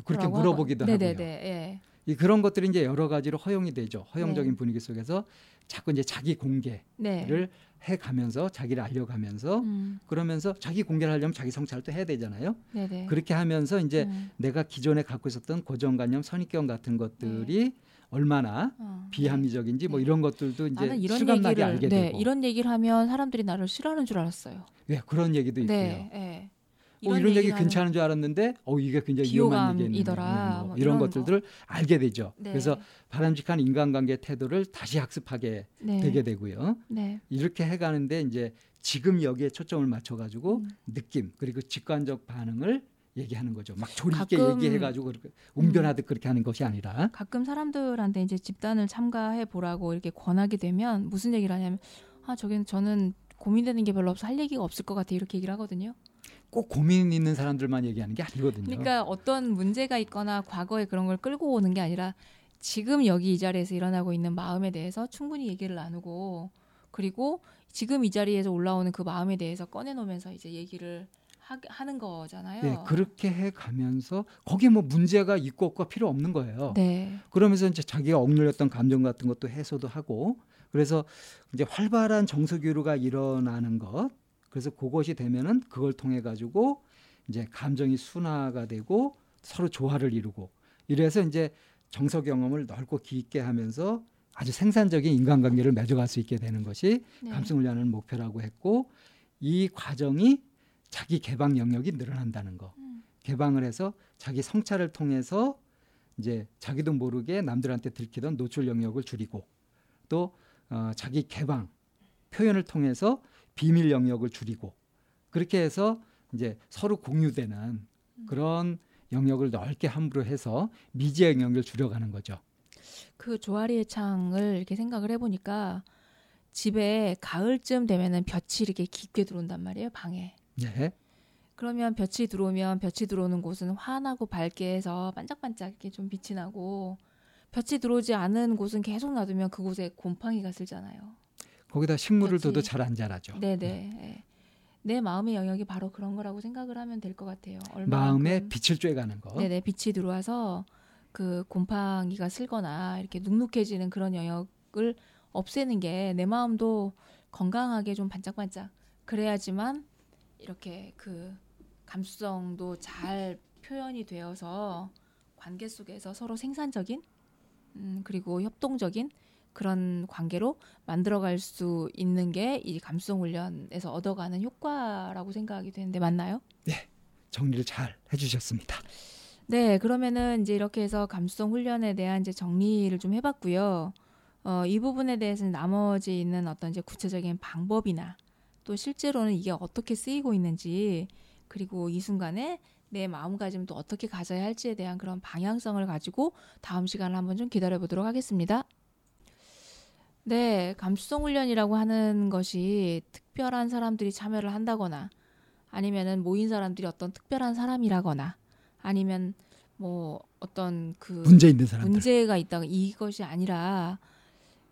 그렇게 물어보기도 하고요. 네네네. 네. 이 그런 것들이 이제 여러 가지로 허용이 되죠. 허용적인 네. 분위기 속에서 자꾸 이제 자기 공개를 네. 해가면서 자기를 알려가면서 음. 그러면서 자기 공개를 하려면 자기 성찰을 또 해야 되잖아요. 네네. 그렇게 하면서 이제 음. 내가 기존에 갖고 있었던 고정관념, 선입견 같은 것들이 네. 얼마나 어. 비합리적인지 네. 뭐 이런 것들도 이제 이런 실감나게 얘기를, 알게 네. 되고. 이런 얘기를 하면 사람들이 나를 싫어하는 줄 알았어요. 네, 그런 얘기도 있고요. 네. 네. 이런, 어, 이런 얘기 괜찮은 줄 알았는데 어 이게 굉장히 위험한 얘기였더라. 뭐, 뭐, 이런, 이런 것들을 거. 알게 되죠. 네. 그래서 바람직한 인간관계 태도를 다시 학습하게 네. 되게 되고요. 네. 이렇게 해가는데 이제 지금 여기에 초점을 맞춰가지고 음. 느낌 그리고 직관적 반응을 얘기하는 거죠. 막 조리 있게 얘기해가지고 그렇게 웅변하듯 음. 그렇게 하는 것이 아니라 가끔 사람들한테 이제 집단을 참가해 보라고 이렇게 권하게 되면 무슨 얘기를 하냐면 아 저긴 저는 고민되는 게 별로 없어 할 얘기가 없을 것 같아 이렇게 얘기를 하거든요. 꼭 고민 있는 사람들만 얘기하는 게 아니거든요. 그러니까 어떤 문제가 있거나 과거에 그런 걸 끌고 오는 게 아니라 지금 여기 이 자리에서 일어나고 있는 마음에 대해서 충분히 얘기를 나누고 그리고 지금 이 자리에서 올라오는 그 마음에 대해서 꺼내놓으면서 이제 얘기를 하, 하는 거잖아요. 네, 그렇게 해가면서 거기에 뭐 문제가 있고 없고 필요 없는 거예요. 네. 그러면서 이제 자기가 억눌렸던 감정 같은 것도 해소도 하고 그래서 이제 활발한 정서교류가 일어나는 것 그래서 그것이 되면은 그걸 통해 가지고 이제 감정이 순화가 되고 서로 조화를 이루고 이래서 이제 정서 경험을 넓고 깊게 하면서 아주 생산적인 인간관계를 맺어갈 수 있게 되는 것이 네. 감수성 훈련을 목표라고 했고 이 과정이 자기 개방 영역이 늘어난다는 거 음. 개방을 해서 자기 성찰을 통해서 이제 자기도 모르게 남들한테 들키던 노출 영역을 줄이고 또 어, 자기 개방 표현을 통해서 비밀 영역을 줄이고 그렇게 해서 이제 서로 공유되는 그런 영역을 넓게 함부로 해서 미지의 영역을 줄여가는 거죠. 그 조하리의 창을 이렇게 생각을 해보니까 집에 가을쯤 되면은 볕이 이렇게 깊게 들어온단 말이에요, 방에. 네. 그러면 볕이 들어오면 볕이 들어오는 곳은 환하고 밝게 해서 반짝반짝 이렇게 좀 빛이 나고, 볕이 들어오지 않은 곳은 계속 놔두면 그곳에 곰팡이가 슬잖아요. 거기다 식물을 볕이... 둬도 잘 안 자라죠. 네네. 네. 내 마음의 영역이 바로 그런 거라고 생각을 하면 될 것 같아요. 마음에 빛을 쬐가는 거. 네네. 빛이 들어와서 그 곰팡이가 슬거나 이렇게 눅눅해지는 그런 영역을 없애는 게 내 마음도 건강하게 좀 반짝반짝, 그래야지만 이렇게 그 감수성도 잘 표현이 되어서 관계 속에서 서로 생산적인 음, 그리고 협동적인 그런 관계로 만들어갈 수 있는 게 이 감수성 훈련에서 얻어가는 효과라고 생각이 되는데 맞나요? 네, 정리를 잘 해주셨습니다. 네, 그러면은 이제 이렇게 해서 감수성 훈련에 대한 이제 정리를 좀 해봤고요. 어, 이 부분에 대해서는 나머지 있는 어떤 이제 구체적인 방법이나 또 실제로는 이게 어떻게 쓰이고 있는지, 그리고 이 순간에 내 마음가짐도 어떻게 가져야 할지에 대한 그런 방향성을 가지고 다음 시간을 한번 좀 기다려보도록 하겠습니다. 네, 감수성 훈련이라고 하는 것이 특별한 사람들이 참여를 한다거나 아니면은 모인 사람들이 어떤 특별한 사람이라거나 아니면 뭐 어떤 그 문제 있는 사람들, 문제가 있다, 이것이 아니라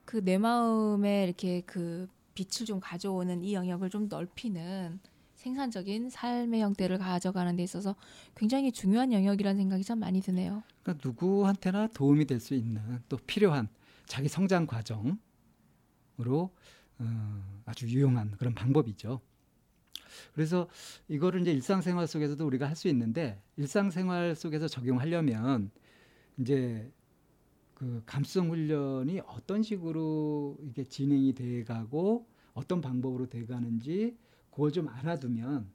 그 내 마음에 이렇게 그 빛을 좀 가져오는 이 영역을 좀 넓히는 생산적인 삶의 형태를 가져가는 데 있어서 굉장히 중요한 영역이라는 생각이 참 많이 드네요. 그러니까 누구한테나 도움이 될 수 있는 또 필요한 자기 성장 과정으로 어, 아주 유용한 그런 방법이죠. 그래서 이거를 이제 일상생활 속에서도 우리가 할 수 있는데, 일상생활 속에서 적용하려면 이제 그 감수성 훈련이 어떤 식으로 이게 진행이 돼가고 어떤 방법으로 돼가는지 그걸 좀 알아두면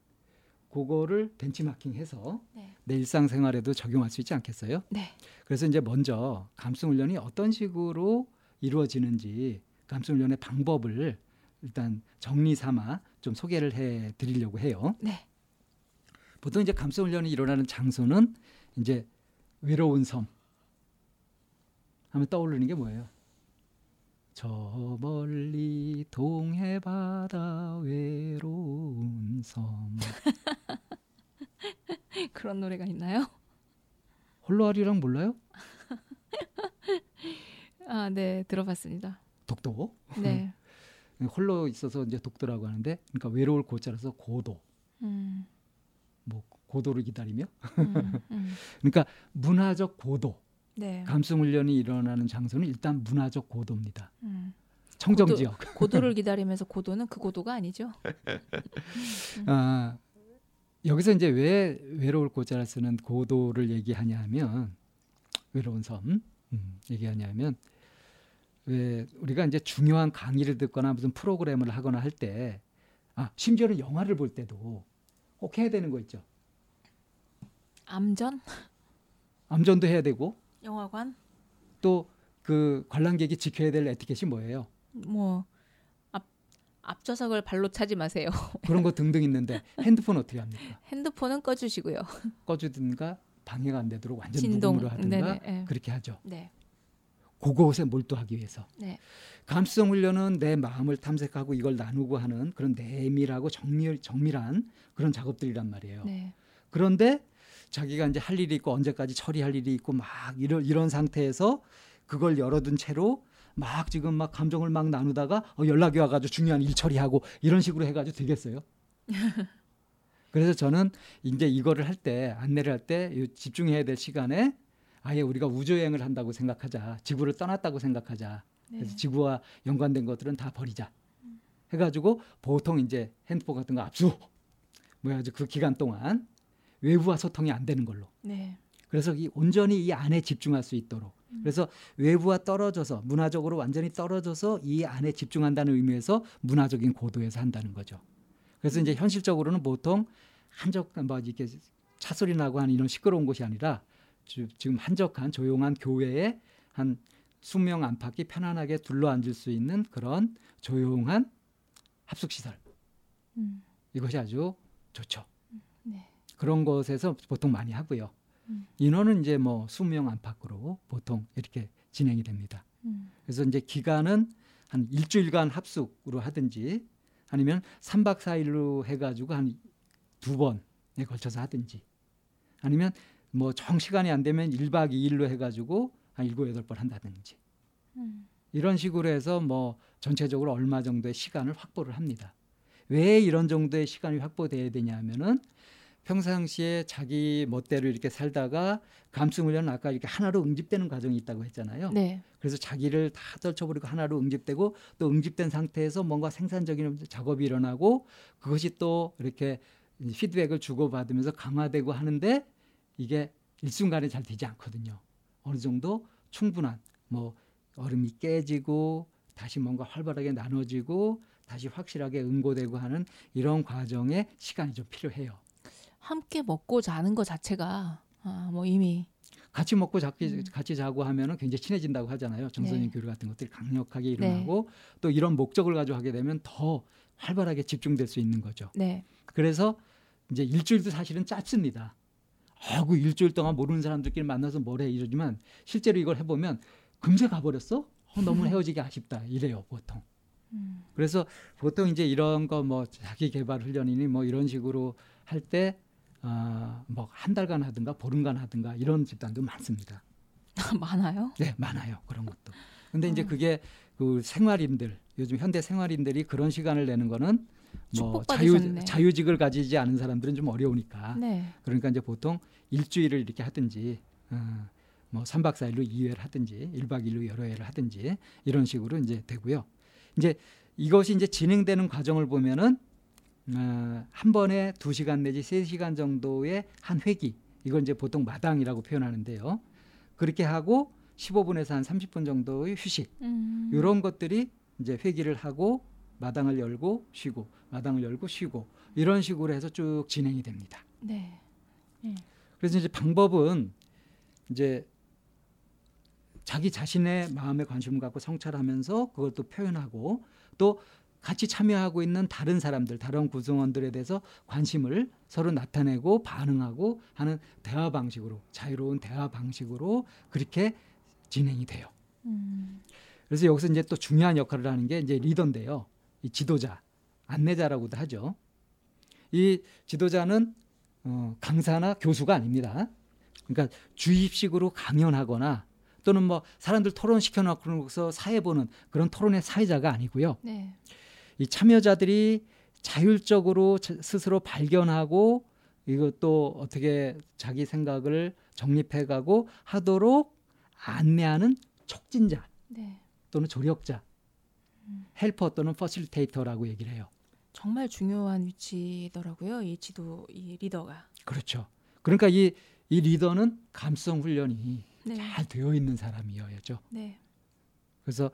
그거를 벤치마킹해서 네. 내 일상생활에도 적용할 수 있지 않겠어요? 네. 그래서 이제 먼저 감수성 훈련이 어떤 식으로 이루어지는지 감수성 훈련의 방법을 일단 정리 삼아 좀 소개를 해드리려고 해요. 네. 보통 이제 감수성 훈련이 일어나는 장소는 이제 외로운 섬 하면 떠오르는 게 뭐예요? 저 멀리 동해 바다 외로운 섬. 그런 노래가 있나요? 홀로아리랑 몰라요? 아, 네, 들어봤습니다. 독도. 네. 홀로 있어서 이제 독도라고 하는데, 그러니까 외로울 고자라서 고도. 음. 뭐 고도를 기다리며. 음, 음. 그러니까 문화적 고도. 네. 감수성 훈련이 일어나는 장소는 일단 문화적 고도입니다. 음. 청정지역. 고도, 고도를 기다리면서 고도는 그 고도가 아니죠. 아, 여기서 이제 왜 외로울 고자를 쓰는 고도를 얘기하냐 하면, 외로운 섬 음, 얘기하냐 하면, 왜 우리가 이제 중요한 강의를 듣거나 무슨 프로그램을 하거나 할 때, 아, 심지어는 영화를 볼 때도 꼭 해야 되는 거 있죠. 암전? 암전도 해야 되고, 영화관? 또 그 관람객이 지켜야 될 에티켓이 뭐예요? 뭐 앞, 앞좌석을 발로 차지 마세요. 그런 거 등등 있는데 핸드폰 어떻게 합니까? 핸드폰은 꺼주시고요. 꺼주든가 방해가 안 되도록 완전 진동, 무음으로 하든가 네네, 그렇게 하죠. 네. 그곳에 몰두하기 위해서. 네. 감수성 훈련은 내 마음을 탐색하고 이걸 나누고 하는 그런 내밀하고 정밀, 정밀한 그런 작업들이란 말이에요. 네. 그런데 자기가 이제 할 일이 있고 언제까지 처리할 일이 있고 막 이런 이런 상태에서 그걸 열어둔 채로 막 지금 막 감정을 막 나누다가 어 연락이 와가지고 중요한 일 처리하고 이런 식으로 해가지고 되겠어요? 그래서 저는 이제 이거를 할 때, 안내를 할 때 집중해야 될 시간에 아예 우리가 우주 여행을 한다고 생각하자, 지구를 떠났다고 생각하자, 네. 그래서 지구와 연관된 것들은 다 버리자 해가지고 보통 이제 핸드폰 같은 거 압수 뭐야 그 기간 동안. 외부와 소통이 안 되는 걸로. 네. 그래서 이 온전히 이 안에 집중할 수 있도록. 음. 그래서 외부와 떨어져서 문화적으로 완전히 떨어져서 이 안에 집중한다는 의미에서 문화적인 고도에서 한다는 거죠. 그래서 음. 이제 현실적으로는 보통 한적한 막 이렇게 차 소리 나고 하는 이런 시끄러운 곳이 아니라 주, 지금 한적한 조용한 교외에 한 이십 명 안팎이 편안하게 둘러앉을 수 있는 그런 조용한 합숙 시설. 음. 이것이 아주 좋죠. 네. 그런 것에서 보통 많이 하고요. 음. 인원은 이제 뭐 이십 명 안팎으로 보통 이렇게 진행이 됩니다. 음. 그래서 이제 기간은 한 일주일간 합숙으로 하든지 아니면 삼 박 사 일로 해가지고 한 두 번 에 걸쳐서 하든지, 아니면 뭐 정시간이 안 되면 일 박 이 일로 해가지고 한 일곱, 여덟 번 한다든지, 음. 이런 식으로 해서 뭐 전체적으로 얼마 정도의 시간을 확보를 합니다. 왜 이런 정도의 시간이 확보돼야 되냐면은 평상시에 자기 멋대로 이렇게 살다가 감수훈련은 아까 이렇게 하나로 응집되는 과정이 있다고 했잖아요. 네. 그래서 자기를 다 떨쳐버리고 하나로 응집되고, 또 응집된 상태에서 뭔가 생산적인 작업이 일어나고 그것이 또 이렇게 피드백을 주고받으면서 강화되고 하는데, 이게 일순간에 잘 되지 않거든요. 어느 정도 충분한, 뭐 얼음이 깨지고 다시 뭔가 활발하게 나눠지고 다시 확실하게 응고되고 하는 이런 과정에 시간이 좀 필요해요. 함께 먹고 자는 것 자체가 아, 뭐 이미 같이 먹고 자기, 음. 같이 자고 하면은 굉장히 친해진다고 하잖아요. 정서적인 네. 교류 같은 것들이 강력하게 일어나고 네. 또 이런 목적을 가지고 하게 되면 더 활발하게 집중될 수 있는 거죠. 네. 그래서 이제 일주일도 사실은 짧습니다. 아이고, 일주일 동안 모르는 사람들끼리 만나서 뭘 해 이러지만, 실제로 이걸 해보면 금세 가버렸어? 어, 너무 헤어지기 아쉽다 이래요 보통. 음. 그래서 보통 이제 이런 거 뭐 자기 개발 훈련이니 뭐 이런 식으로 할 때 어, 뭐 한 달간 하든가 보름간 하든가 이런 집단도 많습니다. 많아요? 네, 많아요 그런 것도. 근데 음. 이제 그게 그 생활인들, 요즘 현대 생활인들이 그런 시간을 내는 거는 뭐 자유, 자유직을 가지지 않은 사람들은 좀 어려우니까. 네. 그러니까 이제 보통 일주일을 이렇게 하든지 어, 뭐 삼 박 사 일로 이 회를 하든지 일 박 이 일로 여러 회를 하든지 이런 식으로 이제 되고요. 이제 이것이 이제 진행되는 과정을 보면은 어, 한 번에 두 시간 내지 세 시간 정도의 한 회기, 이걸 이제 보통 마당이라고 표현하는데요. 그렇게 하고 십오 분에서 한 삼십 분 정도의 휴식, 음. 이런 것들이 이제 회기를 하고 마당을 열고 쉬고 마당을 열고 쉬고 이런 식으로 해서 쭉 진행이 됩니다. 네. 네. 그래서 이제 방법은 이제 자기 자신의 마음에 관심을 갖고 성찰하면서 그걸 또 표현하고, 또 같이 참여하고 있는 다른 사람들, 다른 구성원들에 대해서 관심을 서로 나타내고 반응하고 하는 대화 방식으로, 자유로운 대화 방식으로 그렇게 진행이 돼요. 음. 그래서 여기서 이제 또 중요한 역할을 하는 게 이제 리더인데요. 이 지도자, 안내자라고도 하죠. 이 지도자는 어, 강사나 교수가 아닙니다. 그러니까 주입식으로 강연하거나 또는 뭐 사람들 토론시켜놓고서 사회 보는 그런 토론의 사회자가 아니고요. 네. 이 참여자들이 자율적으로 스스로 발견하고 이것도 어떻게 자기 생각을 정립해가고 하도록 안내하는 촉진자 네. 또는 조력자, 음. 헬퍼 또는 퍼실리테이터라고 얘기를 해요. 정말 중요한 위치더라고요. 이 지도, 이 리더가. 그렇죠. 그러니까 이, 이 리더는 감수성 훈련이 네. 잘 되어 있는 사람이어야죠. 네. 그래서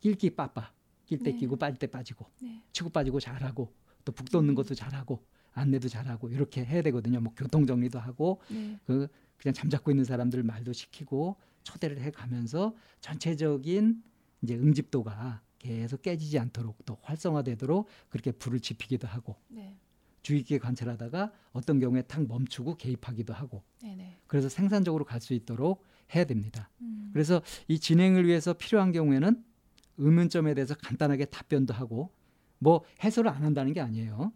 낄끼 빠빠, 낄 때 네. 끼고 빠질 때 빠지고 네. 치고 빠지고 잘하고, 또 북돋는 것도 잘하고 안내도 잘하고 이렇게 해야 되거든요. 뭐 교통 정리도 하고 네. 그 그냥 잠자고 있는 사람들 말도 시키고 초대를 해가면서 전체적인 이제 응집도가 계속 깨지지 않도록 또 활성화되도록 그렇게 불을 지피기도 하고. 네. 주의 깊게 관찰하다가 어떤 경우에 탁 멈추고 개입하기도 하고 네네. 그래서 생산적으로 갈 수 있도록 해야 됩니다. 음. 그래서 이 진행을 위해서 필요한 경우에는 의문점에 대해서 간단하게 답변도 하고, 뭐 해소를 안 한다는 게 아니에요.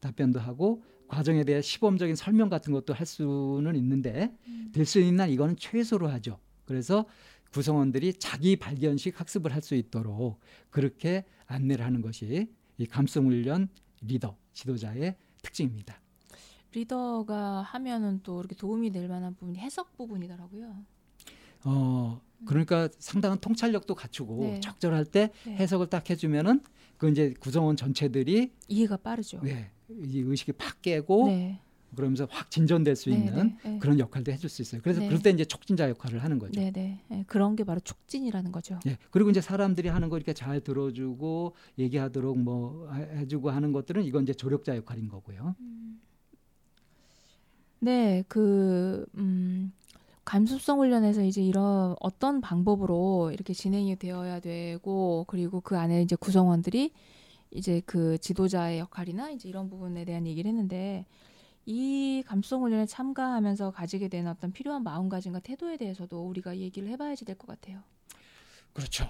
답변도 하고 과정에 대해 시범적인 설명 같은 것도 할 수는 있는데 음. 될 수 있는 한 이거는 최소로 하죠. 그래서 구성원들이 자기 발견식 학습을 할 수 있도록 그렇게 안내를 하는 것이 이 감성훈련 리더, 지도자의 특징입니다. 리더가 하면은 또 이렇게 도움이 될 만한 부분이 해석 부분이더라고요. 어, 그러니까 음. 상당한 통찰력도 갖추고 네. 적절할 때 네. 해석을 딱 해주면은 그 이제 구성원 전체들이 이해가 빠르죠. 네, 이 의식이 팍 깨고 네. 그러면서 확 진전될 수 네, 있는 네, 네. 그런 역할도 해줄 수 있어요. 그래서 네. 그럴 때 이제 촉진자 역할을 하는 거죠. 네, 네. 네, 그런 게 바로 촉진이라는 거죠. 네, 그리고 이제 사람들이 하는 거 이렇게 잘 들어주고 얘기하도록 뭐 해주고 하는 것들은 이건 이제 조력자 역할인 거고요. 음. 네, 그 음, 감수성 훈련에서 이제 이런 어떤 방법으로 이렇게 진행이 되어야 되고, 그리고 그 안에 이제 구성원들이 이제 그 지도자의 역할이나 이제 이런 부분에 대한 얘기를 했는데. 이 감수성 훈련에 참가하면서 가지게 되는 어떤 필요한 마음가짐과 태도에 대해서도 우리가 얘기를 해봐야지 될 것 같아요. 그렇죠.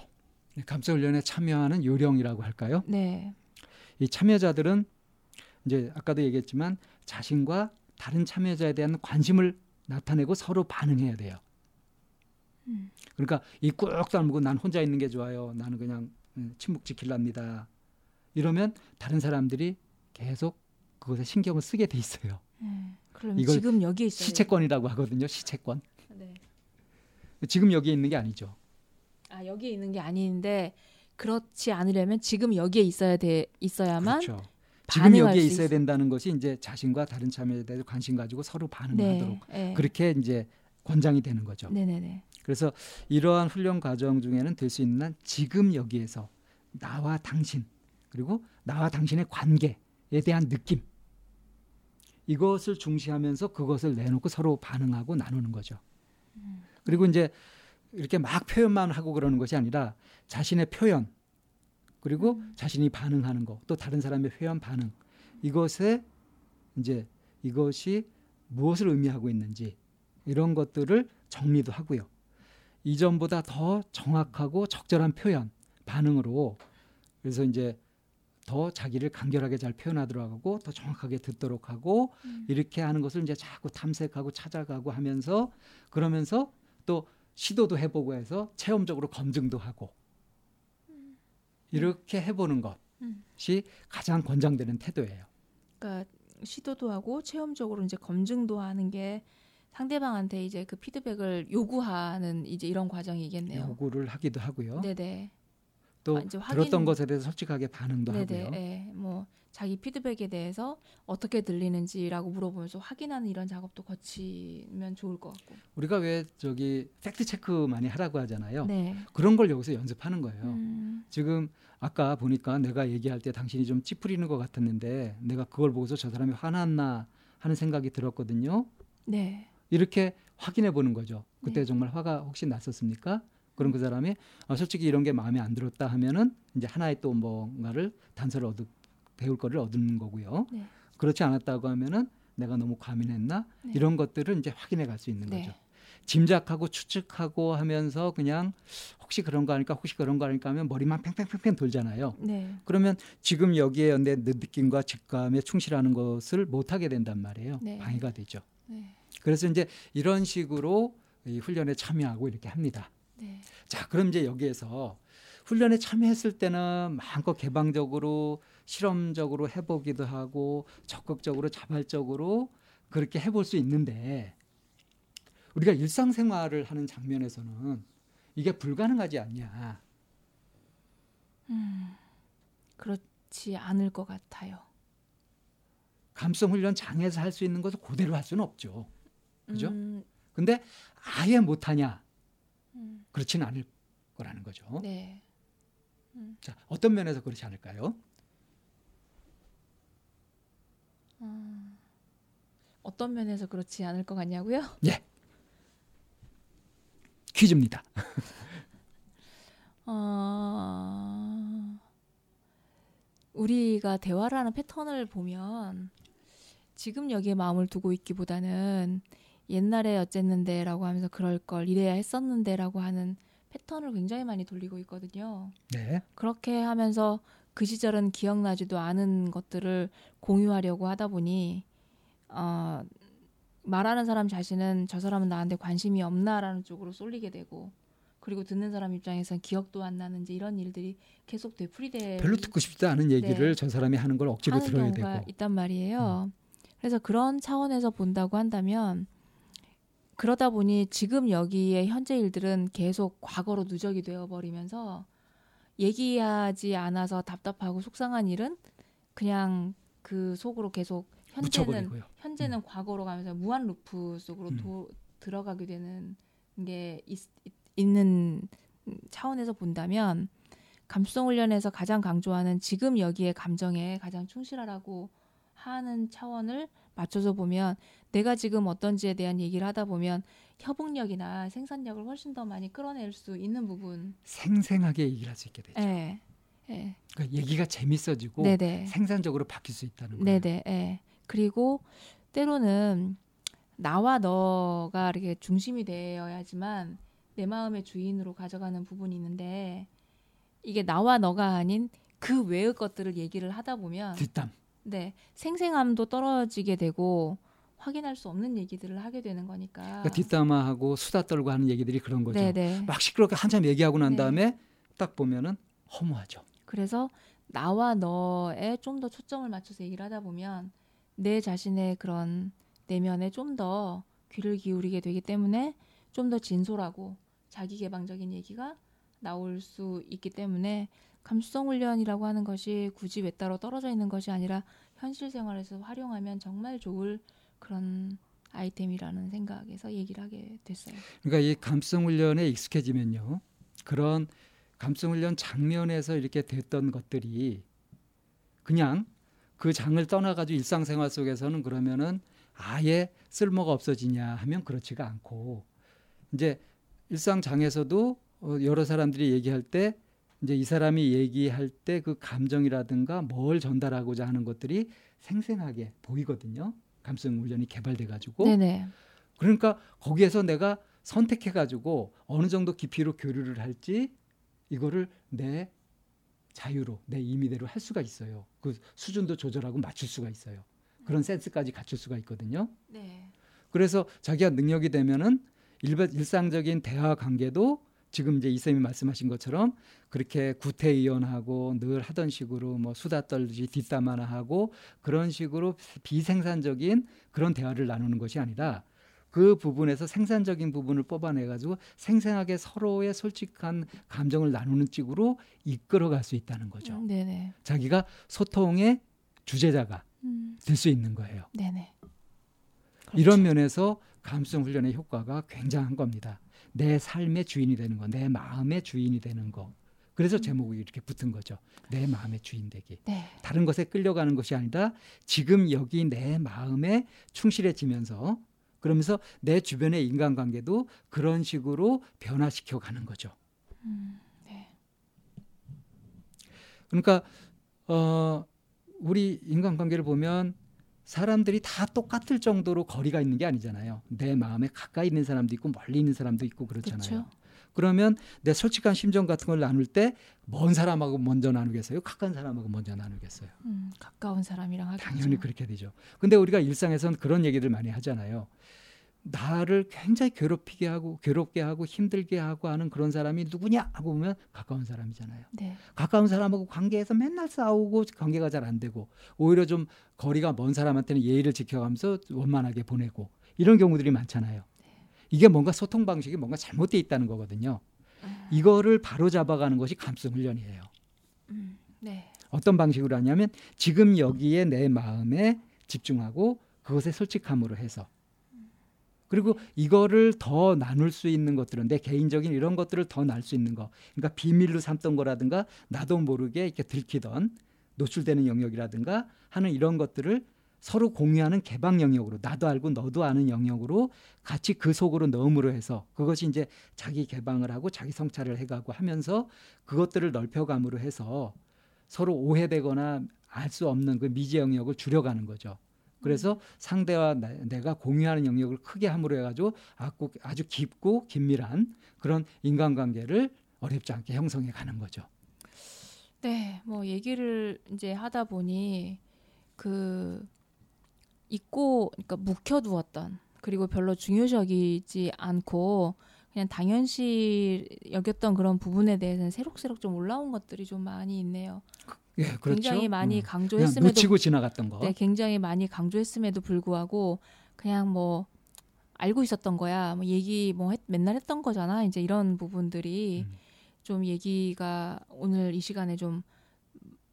감수성 훈련에 참여하는 요령이라고 할까요? 네. 이 참여자들은 이제 아까도 얘기했지만 자신과 다른 참여자에 대한 관심을 나타내고 서로 반응해야 돼요. 음. 그러니까 이 꾹 다물고 난 혼자 있는 게 좋아요. 나는 그냥 침묵 지킬랍니다. 이러면 다른 사람들이 계속 그것에 신경을 쓰게 돼 있어요. 음. 그럼 이걸 지금 여기에 있어요. 시체권이라고 하거든요. 시체권. 네. 지금 여기에 있는 게 아니죠. 아, 여기에 있는 게 아닌데 그렇지 않으려면 지금 여기에 있어야 돼 있어야만. 그렇죠. 지금 여기에 있어야 있... 된다는 것이 이제 자신과 다른 참여에 대해서 관심 가지고 서로 반응하도록 네, 네. 그렇게 이제 권장이 되는 거죠. 네, 네, 네. 그래서 이러한 훈련 과정 중에는 될 수 있는 한 지금 여기에서 나와 당신 그리고 나와 당신의 관계에 대한 느낌 이것을 중시하면서 그것을 내놓고 서로 반응하고 나누는 거죠. 음. 그리고 이제 이렇게 막 표현만 하고 그러는 것이 아니라 자신의 표현 그리고 음. 자신이 반응하는 것, 또 다른 사람의 표현 반응 이것에 이제 이것이 무엇을 의미하고 있는지 이런 것들을 정리도 하고요. 이전보다 더 정확하고 적절한 표현, 반응으로 그래서 이제 더 자기를 간결하게 잘 표현하도록 하고 더 정확하게 듣도록 하고 음. 이렇게 하는 것을 이제 자꾸 탐색하고 찾아가고 하면서 그러면서 또 시도도 해보고 해서 체험적으로 검증도 하고 음. 이렇게 해보는 것이 음. 가장 권장되는 태도예요. 그러니까 시도도 하고 체험적으로 이제 검증도 하는 게 상대방한테 이제 그 피드백을 요구하는 이제 이런 과정이겠네요. 요구를 하기도 하고요. 네네. 또 아, 이제 확인... 들었던 것에 대해서 솔직하게 반응도 네네. 하고요. 네, 뭐 자기 피드백에 대해서 어떻게 들리는지라고 물어보면서 확인하는 이런 작업도 거치면 좋을 것 같고. 우리가 왜 저기 팩트 체크 많이 하라고 하잖아요. 네. 그런 걸 여기서 연습하는 거예요. 음. 지금 아까 보니까 내가 얘기할 때 당신이 좀 찌푸리는 것 같았는데 내가 그걸 보고서 저 사람이 화났나 하는 생각이 들었거든요. 네. 이렇게 확인해 보는 거죠. 그때 네. 정말 화가 혹시 났었습니까? 그럼 그 사람이 아, 솔직히 이런 게 마음에 안 들었다 하면은 이제 하나의 또 뭔가를 단서를 얻을 배울 거를 얻는 거고요. 네. 그렇지 않았다고 하면은 내가 너무 과민했나 네. 이런 것들을 이제 확인해 갈 수 있는 네. 거죠. 짐작하고 추측하고 하면서 그냥 혹시 그런 거 아닐까 혹시 그런 거 아닐까 하면 머리만 팽팽팽팽 돌잖아요. 네. 그러면 지금 여기에 내 느낌과 직감에 충실하는 것을 못하게 된단 말이에요. 네. 방해가 되죠. 네. 그래서 이제 이런 식으로 이 훈련에 참여하고 이렇게 합니다. 네. 자, 그럼 이제 여기에서 훈련에 참여했을 때는 마음껏 개방적으로 실험적으로 해보기도 하고 적극적으로 자발적으로 그렇게 해볼 수 있는데 우리가 일상생활을 하는 장면에서는 이게 불가능하지 않냐? 음, 그렇지 않을 것 같아요. 감수성 훈련 장에서 할 수 있는 것을 그대로 할 수는 없죠. 그죠? 음. 근데 아예 못하냐? 음. 그렇지는 않을 거라는 거죠. 네. 음. 자, 어떤 면에서 그렇지 않을까요? 음. 어떤 면에서 그렇지 않을 것 같냐고요? 예. 퀴즈입니다. 어... 우리가 대화를 하는 패턴을 보면 지금 여기에 마음을 두고 있기보다는 옛날에 어쨌는데라고 하면서 그럴 걸 이래야 했었는데라고 하는 패턴을 굉장히 많이 돌리고 있거든요. 네. 그렇게 하면서 그 시절은 기억나지도 않은 것들을 공유하려고 하다 보니 어, 말하는 사람 자신은 저 사람은 나한테 관심이 없나라는 쪽으로 쏠리게 되고 그리고 듣는 사람 입장에서는 기억도 안 나는지 이런 일들이 계속 되풀이돼. 별로 듣고 싶지 않은 얘기를 네. 저 사람이 하는 걸 억지로 하는 들어야 되고. 있단 말이에요. 음. 그래서 그런 차원에서 본다고 한다면 그러다 보니 지금 여기에 현재 일들은 계속 과거로 누적이 되어버리면서 얘기하지 않아서 답답하고 속상한 일은 그냥 그 속으로 계속 현재는, 묻혀버리고요. 현재는 음. 과거로 가면서 무한 루프 속으로 음. 도, 들어가게 되는 게 있, 있, 있는 차원에서 본다면 감수성 훈련에서 가장 강조하는 지금 여기에 감정에 가장 충실하라고 하는 차원을 맞춰서 보면 내가 지금 어떤지에 대한 얘기를 하다 보면 협응력이나 생산력을 훨씬 더 많이 끌어낼 수 있는 부분. 생생하게 얘기를 할 수 있게 되죠. 네. 네. 그러니까 얘기가 재밌어지고 네네. 생산적으로 바뀔 수 있다는 거예요. 네네. 네. 그리고 때로는 나와 너가 이렇게 중심이 되어야지만 내 마음의 주인으로 가져가는 부분이 있는데 이게 나와 너가 아닌 그 외의 것들을 얘기를 하다 보면 뒷담. 네, 생생함도 떨어지게 되고 확인할 수 없는 얘기들을 하게 되는 거니까. 그러니까 뒷담화하고 수다 떨고 하는 얘기들이 그런 거죠. 네네. 막 시끄럽게 한참 얘기하고 난 다음에 네. 딱 보면은 허무하죠. 그래서 나와 너에 좀 더 초점을 맞춰서 얘기를 하다 보면 내 자신의 그런 내면에 좀 더 귀를 기울이게 되기 때문에 좀 더 진솔하고 자기 개방적인 얘기가 나올 수 있기 때문에 감수성 훈련이라고 하는 것이 굳이 외따로 떨어져 있는 것이 아니라 현실 생활에서 활용하면 정말 좋을 그런 아이템이라는 생각에서 얘기를 하게 됐어요. 그러니까 이 감수성 훈련에 익숙해지면요. 그런 감수성 훈련 장면에서 이렇게 됐던 것들이 그냥 그 장을 떠나가지고 일상생활 속에서는 그러면은 아예 쓸모가 없어지냐 하면 그렇지가 않고 이제 일상장에서도 여러 사람들이 얘기할 때 이제 이 사람이 얘기할 때 그 감정이라든가 뭘 전달하고자 하는 것들이 생생하게 보이거든요. 감수성 훈련이 개발돼가지고. 네네. 그러니까 거기에서 내가 선택해가지고 어느 정도 깊이로 교류를 할지 이거를 내 자유로 내 임의대로 할 수가 있어요. 그 수준도 조절하고 맞출 수가 있어요. 그런 센스까지 갖출 수가 있거든요. 네. 그래서 자기가 능력이 되면은 일반 일상적인 대화 관계도 지금 이제 이 쌤이 말씀하신 것처럼 그렇게 구태의연하고 늘 하던 식으로 뭐 수다 떨듯이 뒷담화나 하고 그런 식으로 비생산적인 그런 대화를 나누는 것이 아니라 그 부분에서 생산적인 부분을 뽑아내가지고 생생하게 서로의 솔직한 감정을 나누는 쪽으로 이끌어갈 수 있다는 거죠. 음, 네네. 자기가 소통의 주제자가 음. 될 수 있는 거예요. 네네. 그렇죠. 이런 면에서 감수성 훈련의 효과가 굉장한 겁니다. 내 삶의 주인이 되는 거, 내 마음의 주인이 되는 거. 그래서 제목이 이렇게 붙은 거죠. 내 마음의 주인 되기. 네. 다른 것에 끌려가는 것이 아니라 지금 여기 내 마음에 충실해지면서 그러면서 내 주변의 인간관계도 그런 식으로 변화시켜 가는 거죠. 음, 네. 그러니까 어, 우리 인간관계를 보면 사람들이 다 똑같을 정도로 거리가 있는 게 아니잖아요. 내 마음에 가까이 있는 사람도 있고 멀리 있는 사람도 있고 그렇잖아요. 그쵸? 그러면 내 솔직한 심정 같은 걸 나눌 때 먼 사람하고 먼저 나누겠어요? 가까운 사람하고 먼저 나누겠어요? 음, 가까운 사람이랑 하겠죠. 당연히 그렇게 되죠. 근데 우리가 일상에서는 그런 얘기를 많이 하잖아요. 나를 굉장히 괴롭히게 하고 괴롭게 하고 힘들게 하고 하는 그런 사람이 누구냐 하고 보면 가까운 사람이잖아요. 네. 가까운 사람하고 관계에서 맨날 싸우고 관계가 잘 안 되고 오히려 좀 거리가 먼 사람한테는 예의를 지켜가면서 원만하게 보내고 이런 경우들이 많잖아요. 네. 이게 뭔가 소통 방식이 뭔가 잘못되어 있다는 거거든요. 아. 이거를 바로 잡아가는 것이 감수성 훈련이에요. 음, 네. 어떤 방식으로 하냐면 지금 여기에 내 마음에 집중하고 그것에 솔직함으로 해서 그리고 이거를 더 나눌 수 있는 것들은 내 개인적인 이런 것들을 더 나눌 수 있는 거 그러니까 비밀로 삼던 거라든가 나도 모르게 이렇게 들키던 노출되는 영역이라든가 하는 이런 것들을 서로 공유하는 개방 영역으로 나도 알고 너도 아는 영역으로 같이 그 속으로 넣음으로 해서 그것이 이제 자기 개방을 하고 자기 성찰을 해가고 하면서 그것들을 넓혀감으로 해서 서로 오해되거나 알 수 없는 그 미지 영역을 줄여가는 거죠. 그래서 상대와 나, 내가 공유하는 영역을 크게 함으로 해가지고 아주 깊고 긴밀한 그런 인간관계를 어렵지 않게 형성해 가는 거죠. 네, 뭐 얘기를 이제 하다 보니 그 잊고 그러니까 묵혀두었던 그리고 별로 중요시 여기지 않고 그냥 당연시 여겼던 그런 부분에 대해서는 새록새록 좀 올라온 것들이 좀 많이 있네요. 예, 그렇죠. 굉장히 많이 음. 강조했음에도 놓치고 지나갔던 거. 네, 굉장히 많이 강조했음에도 불구하고 그냥 뭐 알고 있었던 거야. 뭐 얘기 뭐 했, 맨날 했던 거잖아. 이제 이런 부분들이 음. 좀 얘기가 오늘 이 시간에 좀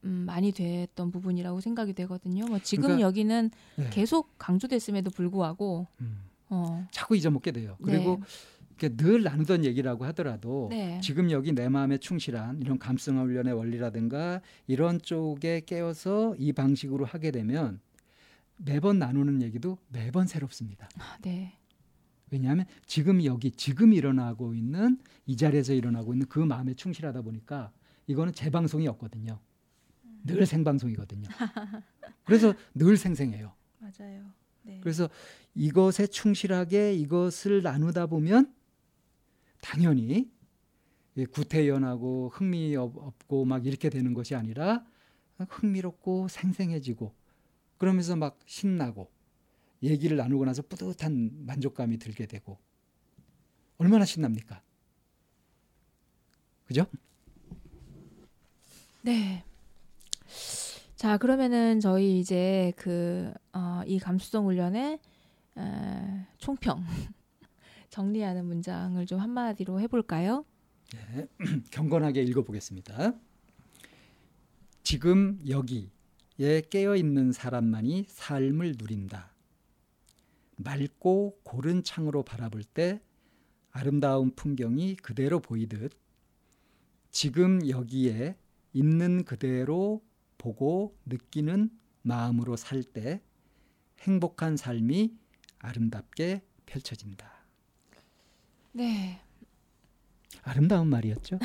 음, 많이 됐던 부분이라고 생각이 되거든요. 뭐 지금 그러니까, 여기는 네. 계속 강조됐음에도 불구하고 음. 어. 자꾸 잊어먹게 돼요. 그리고 네. 늘 나누던 얘기라고 하더라도 네. 지금 여기 내 마음에 충실한 이런 감수성 훈련의 원리라든가 이런 쪽에 깨어서 이 방식으로 하게 되면 매번 나누는 얘기도 매번 새롭습니다. 아, 네. 왜냐하면 지금 여기 지금 일어나고 있는 이 자리에서 일어나고 있는 그 마음에 충실하다 보니까 이거는 재방송이 없거든요. 음. 늘 생방송이거든요. 그래서 늘 생생해요. 맞아요. 네. 그래서 이것에 충실하게 이것을 나누다 보면 당연히 구태연하고 흥미 없고 막 이렇게 되는 것이 아니라 흥미롭고 생생해지고 그러면서 막 신나고 얘기를 나누고 나서 뿌듯한 만족감이 들게 되고 얼마나 신납니까? 그죠? 네. 자, 그러면은 저희 이제 그 어, 이 감수성 훈련의 어, 총평 정리하는 문장을 좀 한마디로 해볼까요? 네, 경건하게 읽어보겠습니다. 지금 여기에 깨어있는 사람만이 삶을 누린다. 맑고 고른 창으로 바라볼 때 아름다운 풍경이 그대로 보이듯 지금 여기에 있는 그대로 보고 느끼는 마음으로 살 때 행복한 삶이 아름답게 펼쳐진다. 네. 아름다운 말이었죠?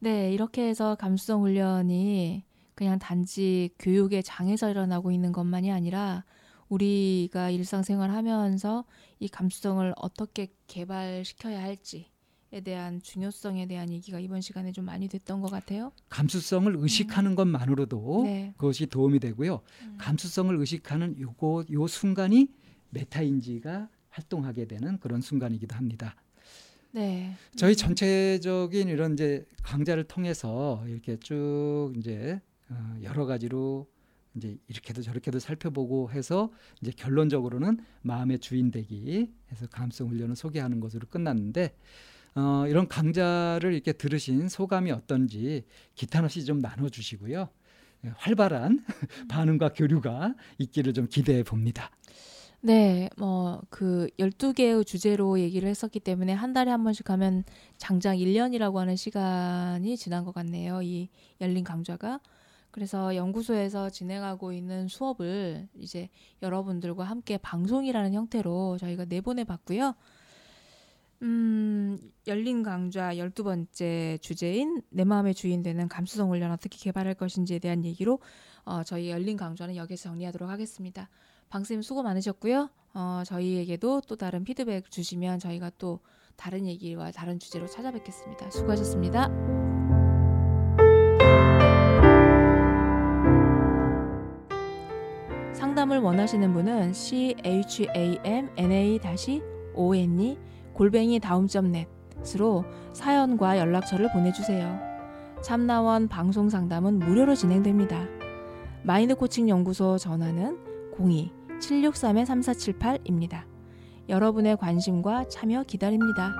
네, 이렇게 해서 감수성 훈련이 그냥 단지 교육의 장에서 일어나고 있는 것만이 아니라 우리가 일상생활하면서 이 감수성을 어떻게 개발시켜야 할지에 대한 중요성에 대한 얘기가 이번 시간에 좀 많이 됐던 것 같아요. 감수성을 의식하는 음. 것만으로도 네. 그것이 도움이 되고요. 음. 감수성을 의식하는 요거, 요 순간이 메타인지가 활동하게 되는 그런 순간이기도 합니다. 네. 저희 전체적인 이런 이제 강좌를 통해서 이렇게 쭉 이제 여러 가지로 이제 이렇게도 저렇게도 살펴보고 해서 이제 결론적으로는 마음의 주인 되기 해서 감수성 훈련을 소개하는 것으로 끝났는데 어, 이런 강좌를 이렇게 들으신 소감이 어떤지 기탄 없이 좀 나눠주시고요. 활발한 반응과 교류가 있기를 좀 기대해 봅니다. 네, 뭐 그 열두 개의 주제로 얘기를 했었기 때문에 한 달에 한 번씩 하면 장장 일 년이라고 하는 시간이 지난 것 같네요. 이 열린 강좌가. 그래서 연구소에서 진행하고 있는 수업을 이제 여러분들과 함께 방송이라는 형태로 저희가 내보내봤고요. 음, 열린 강좌 열두 번째 주제인 내 마음의 주인 되는 감수성 훈련 어떻게 개발할 것인지에 대한 얘기로 어, 저희 열린 강좌는 여기서 정리하도록 하겠습니다. 방쌤 수고 많으셨고요. 어, 저희에게도 또 다른 피드백 주시면 저희가 또 다른 얘기와 다른 주제로 찾아뵙겠습니다. 수고하셨습니다. 상담을 원하시는 분은 참나원 골뱅이 다음 점 넷으로 사연과 연락처를 보내주세요. 참나원 방송 상담은 무료로 진행됩니다. 마인드코칭 연구소 전화는 공이 칠육삼 삼사칠팔입니다. 여러분의 관심과 참여 기다립니다.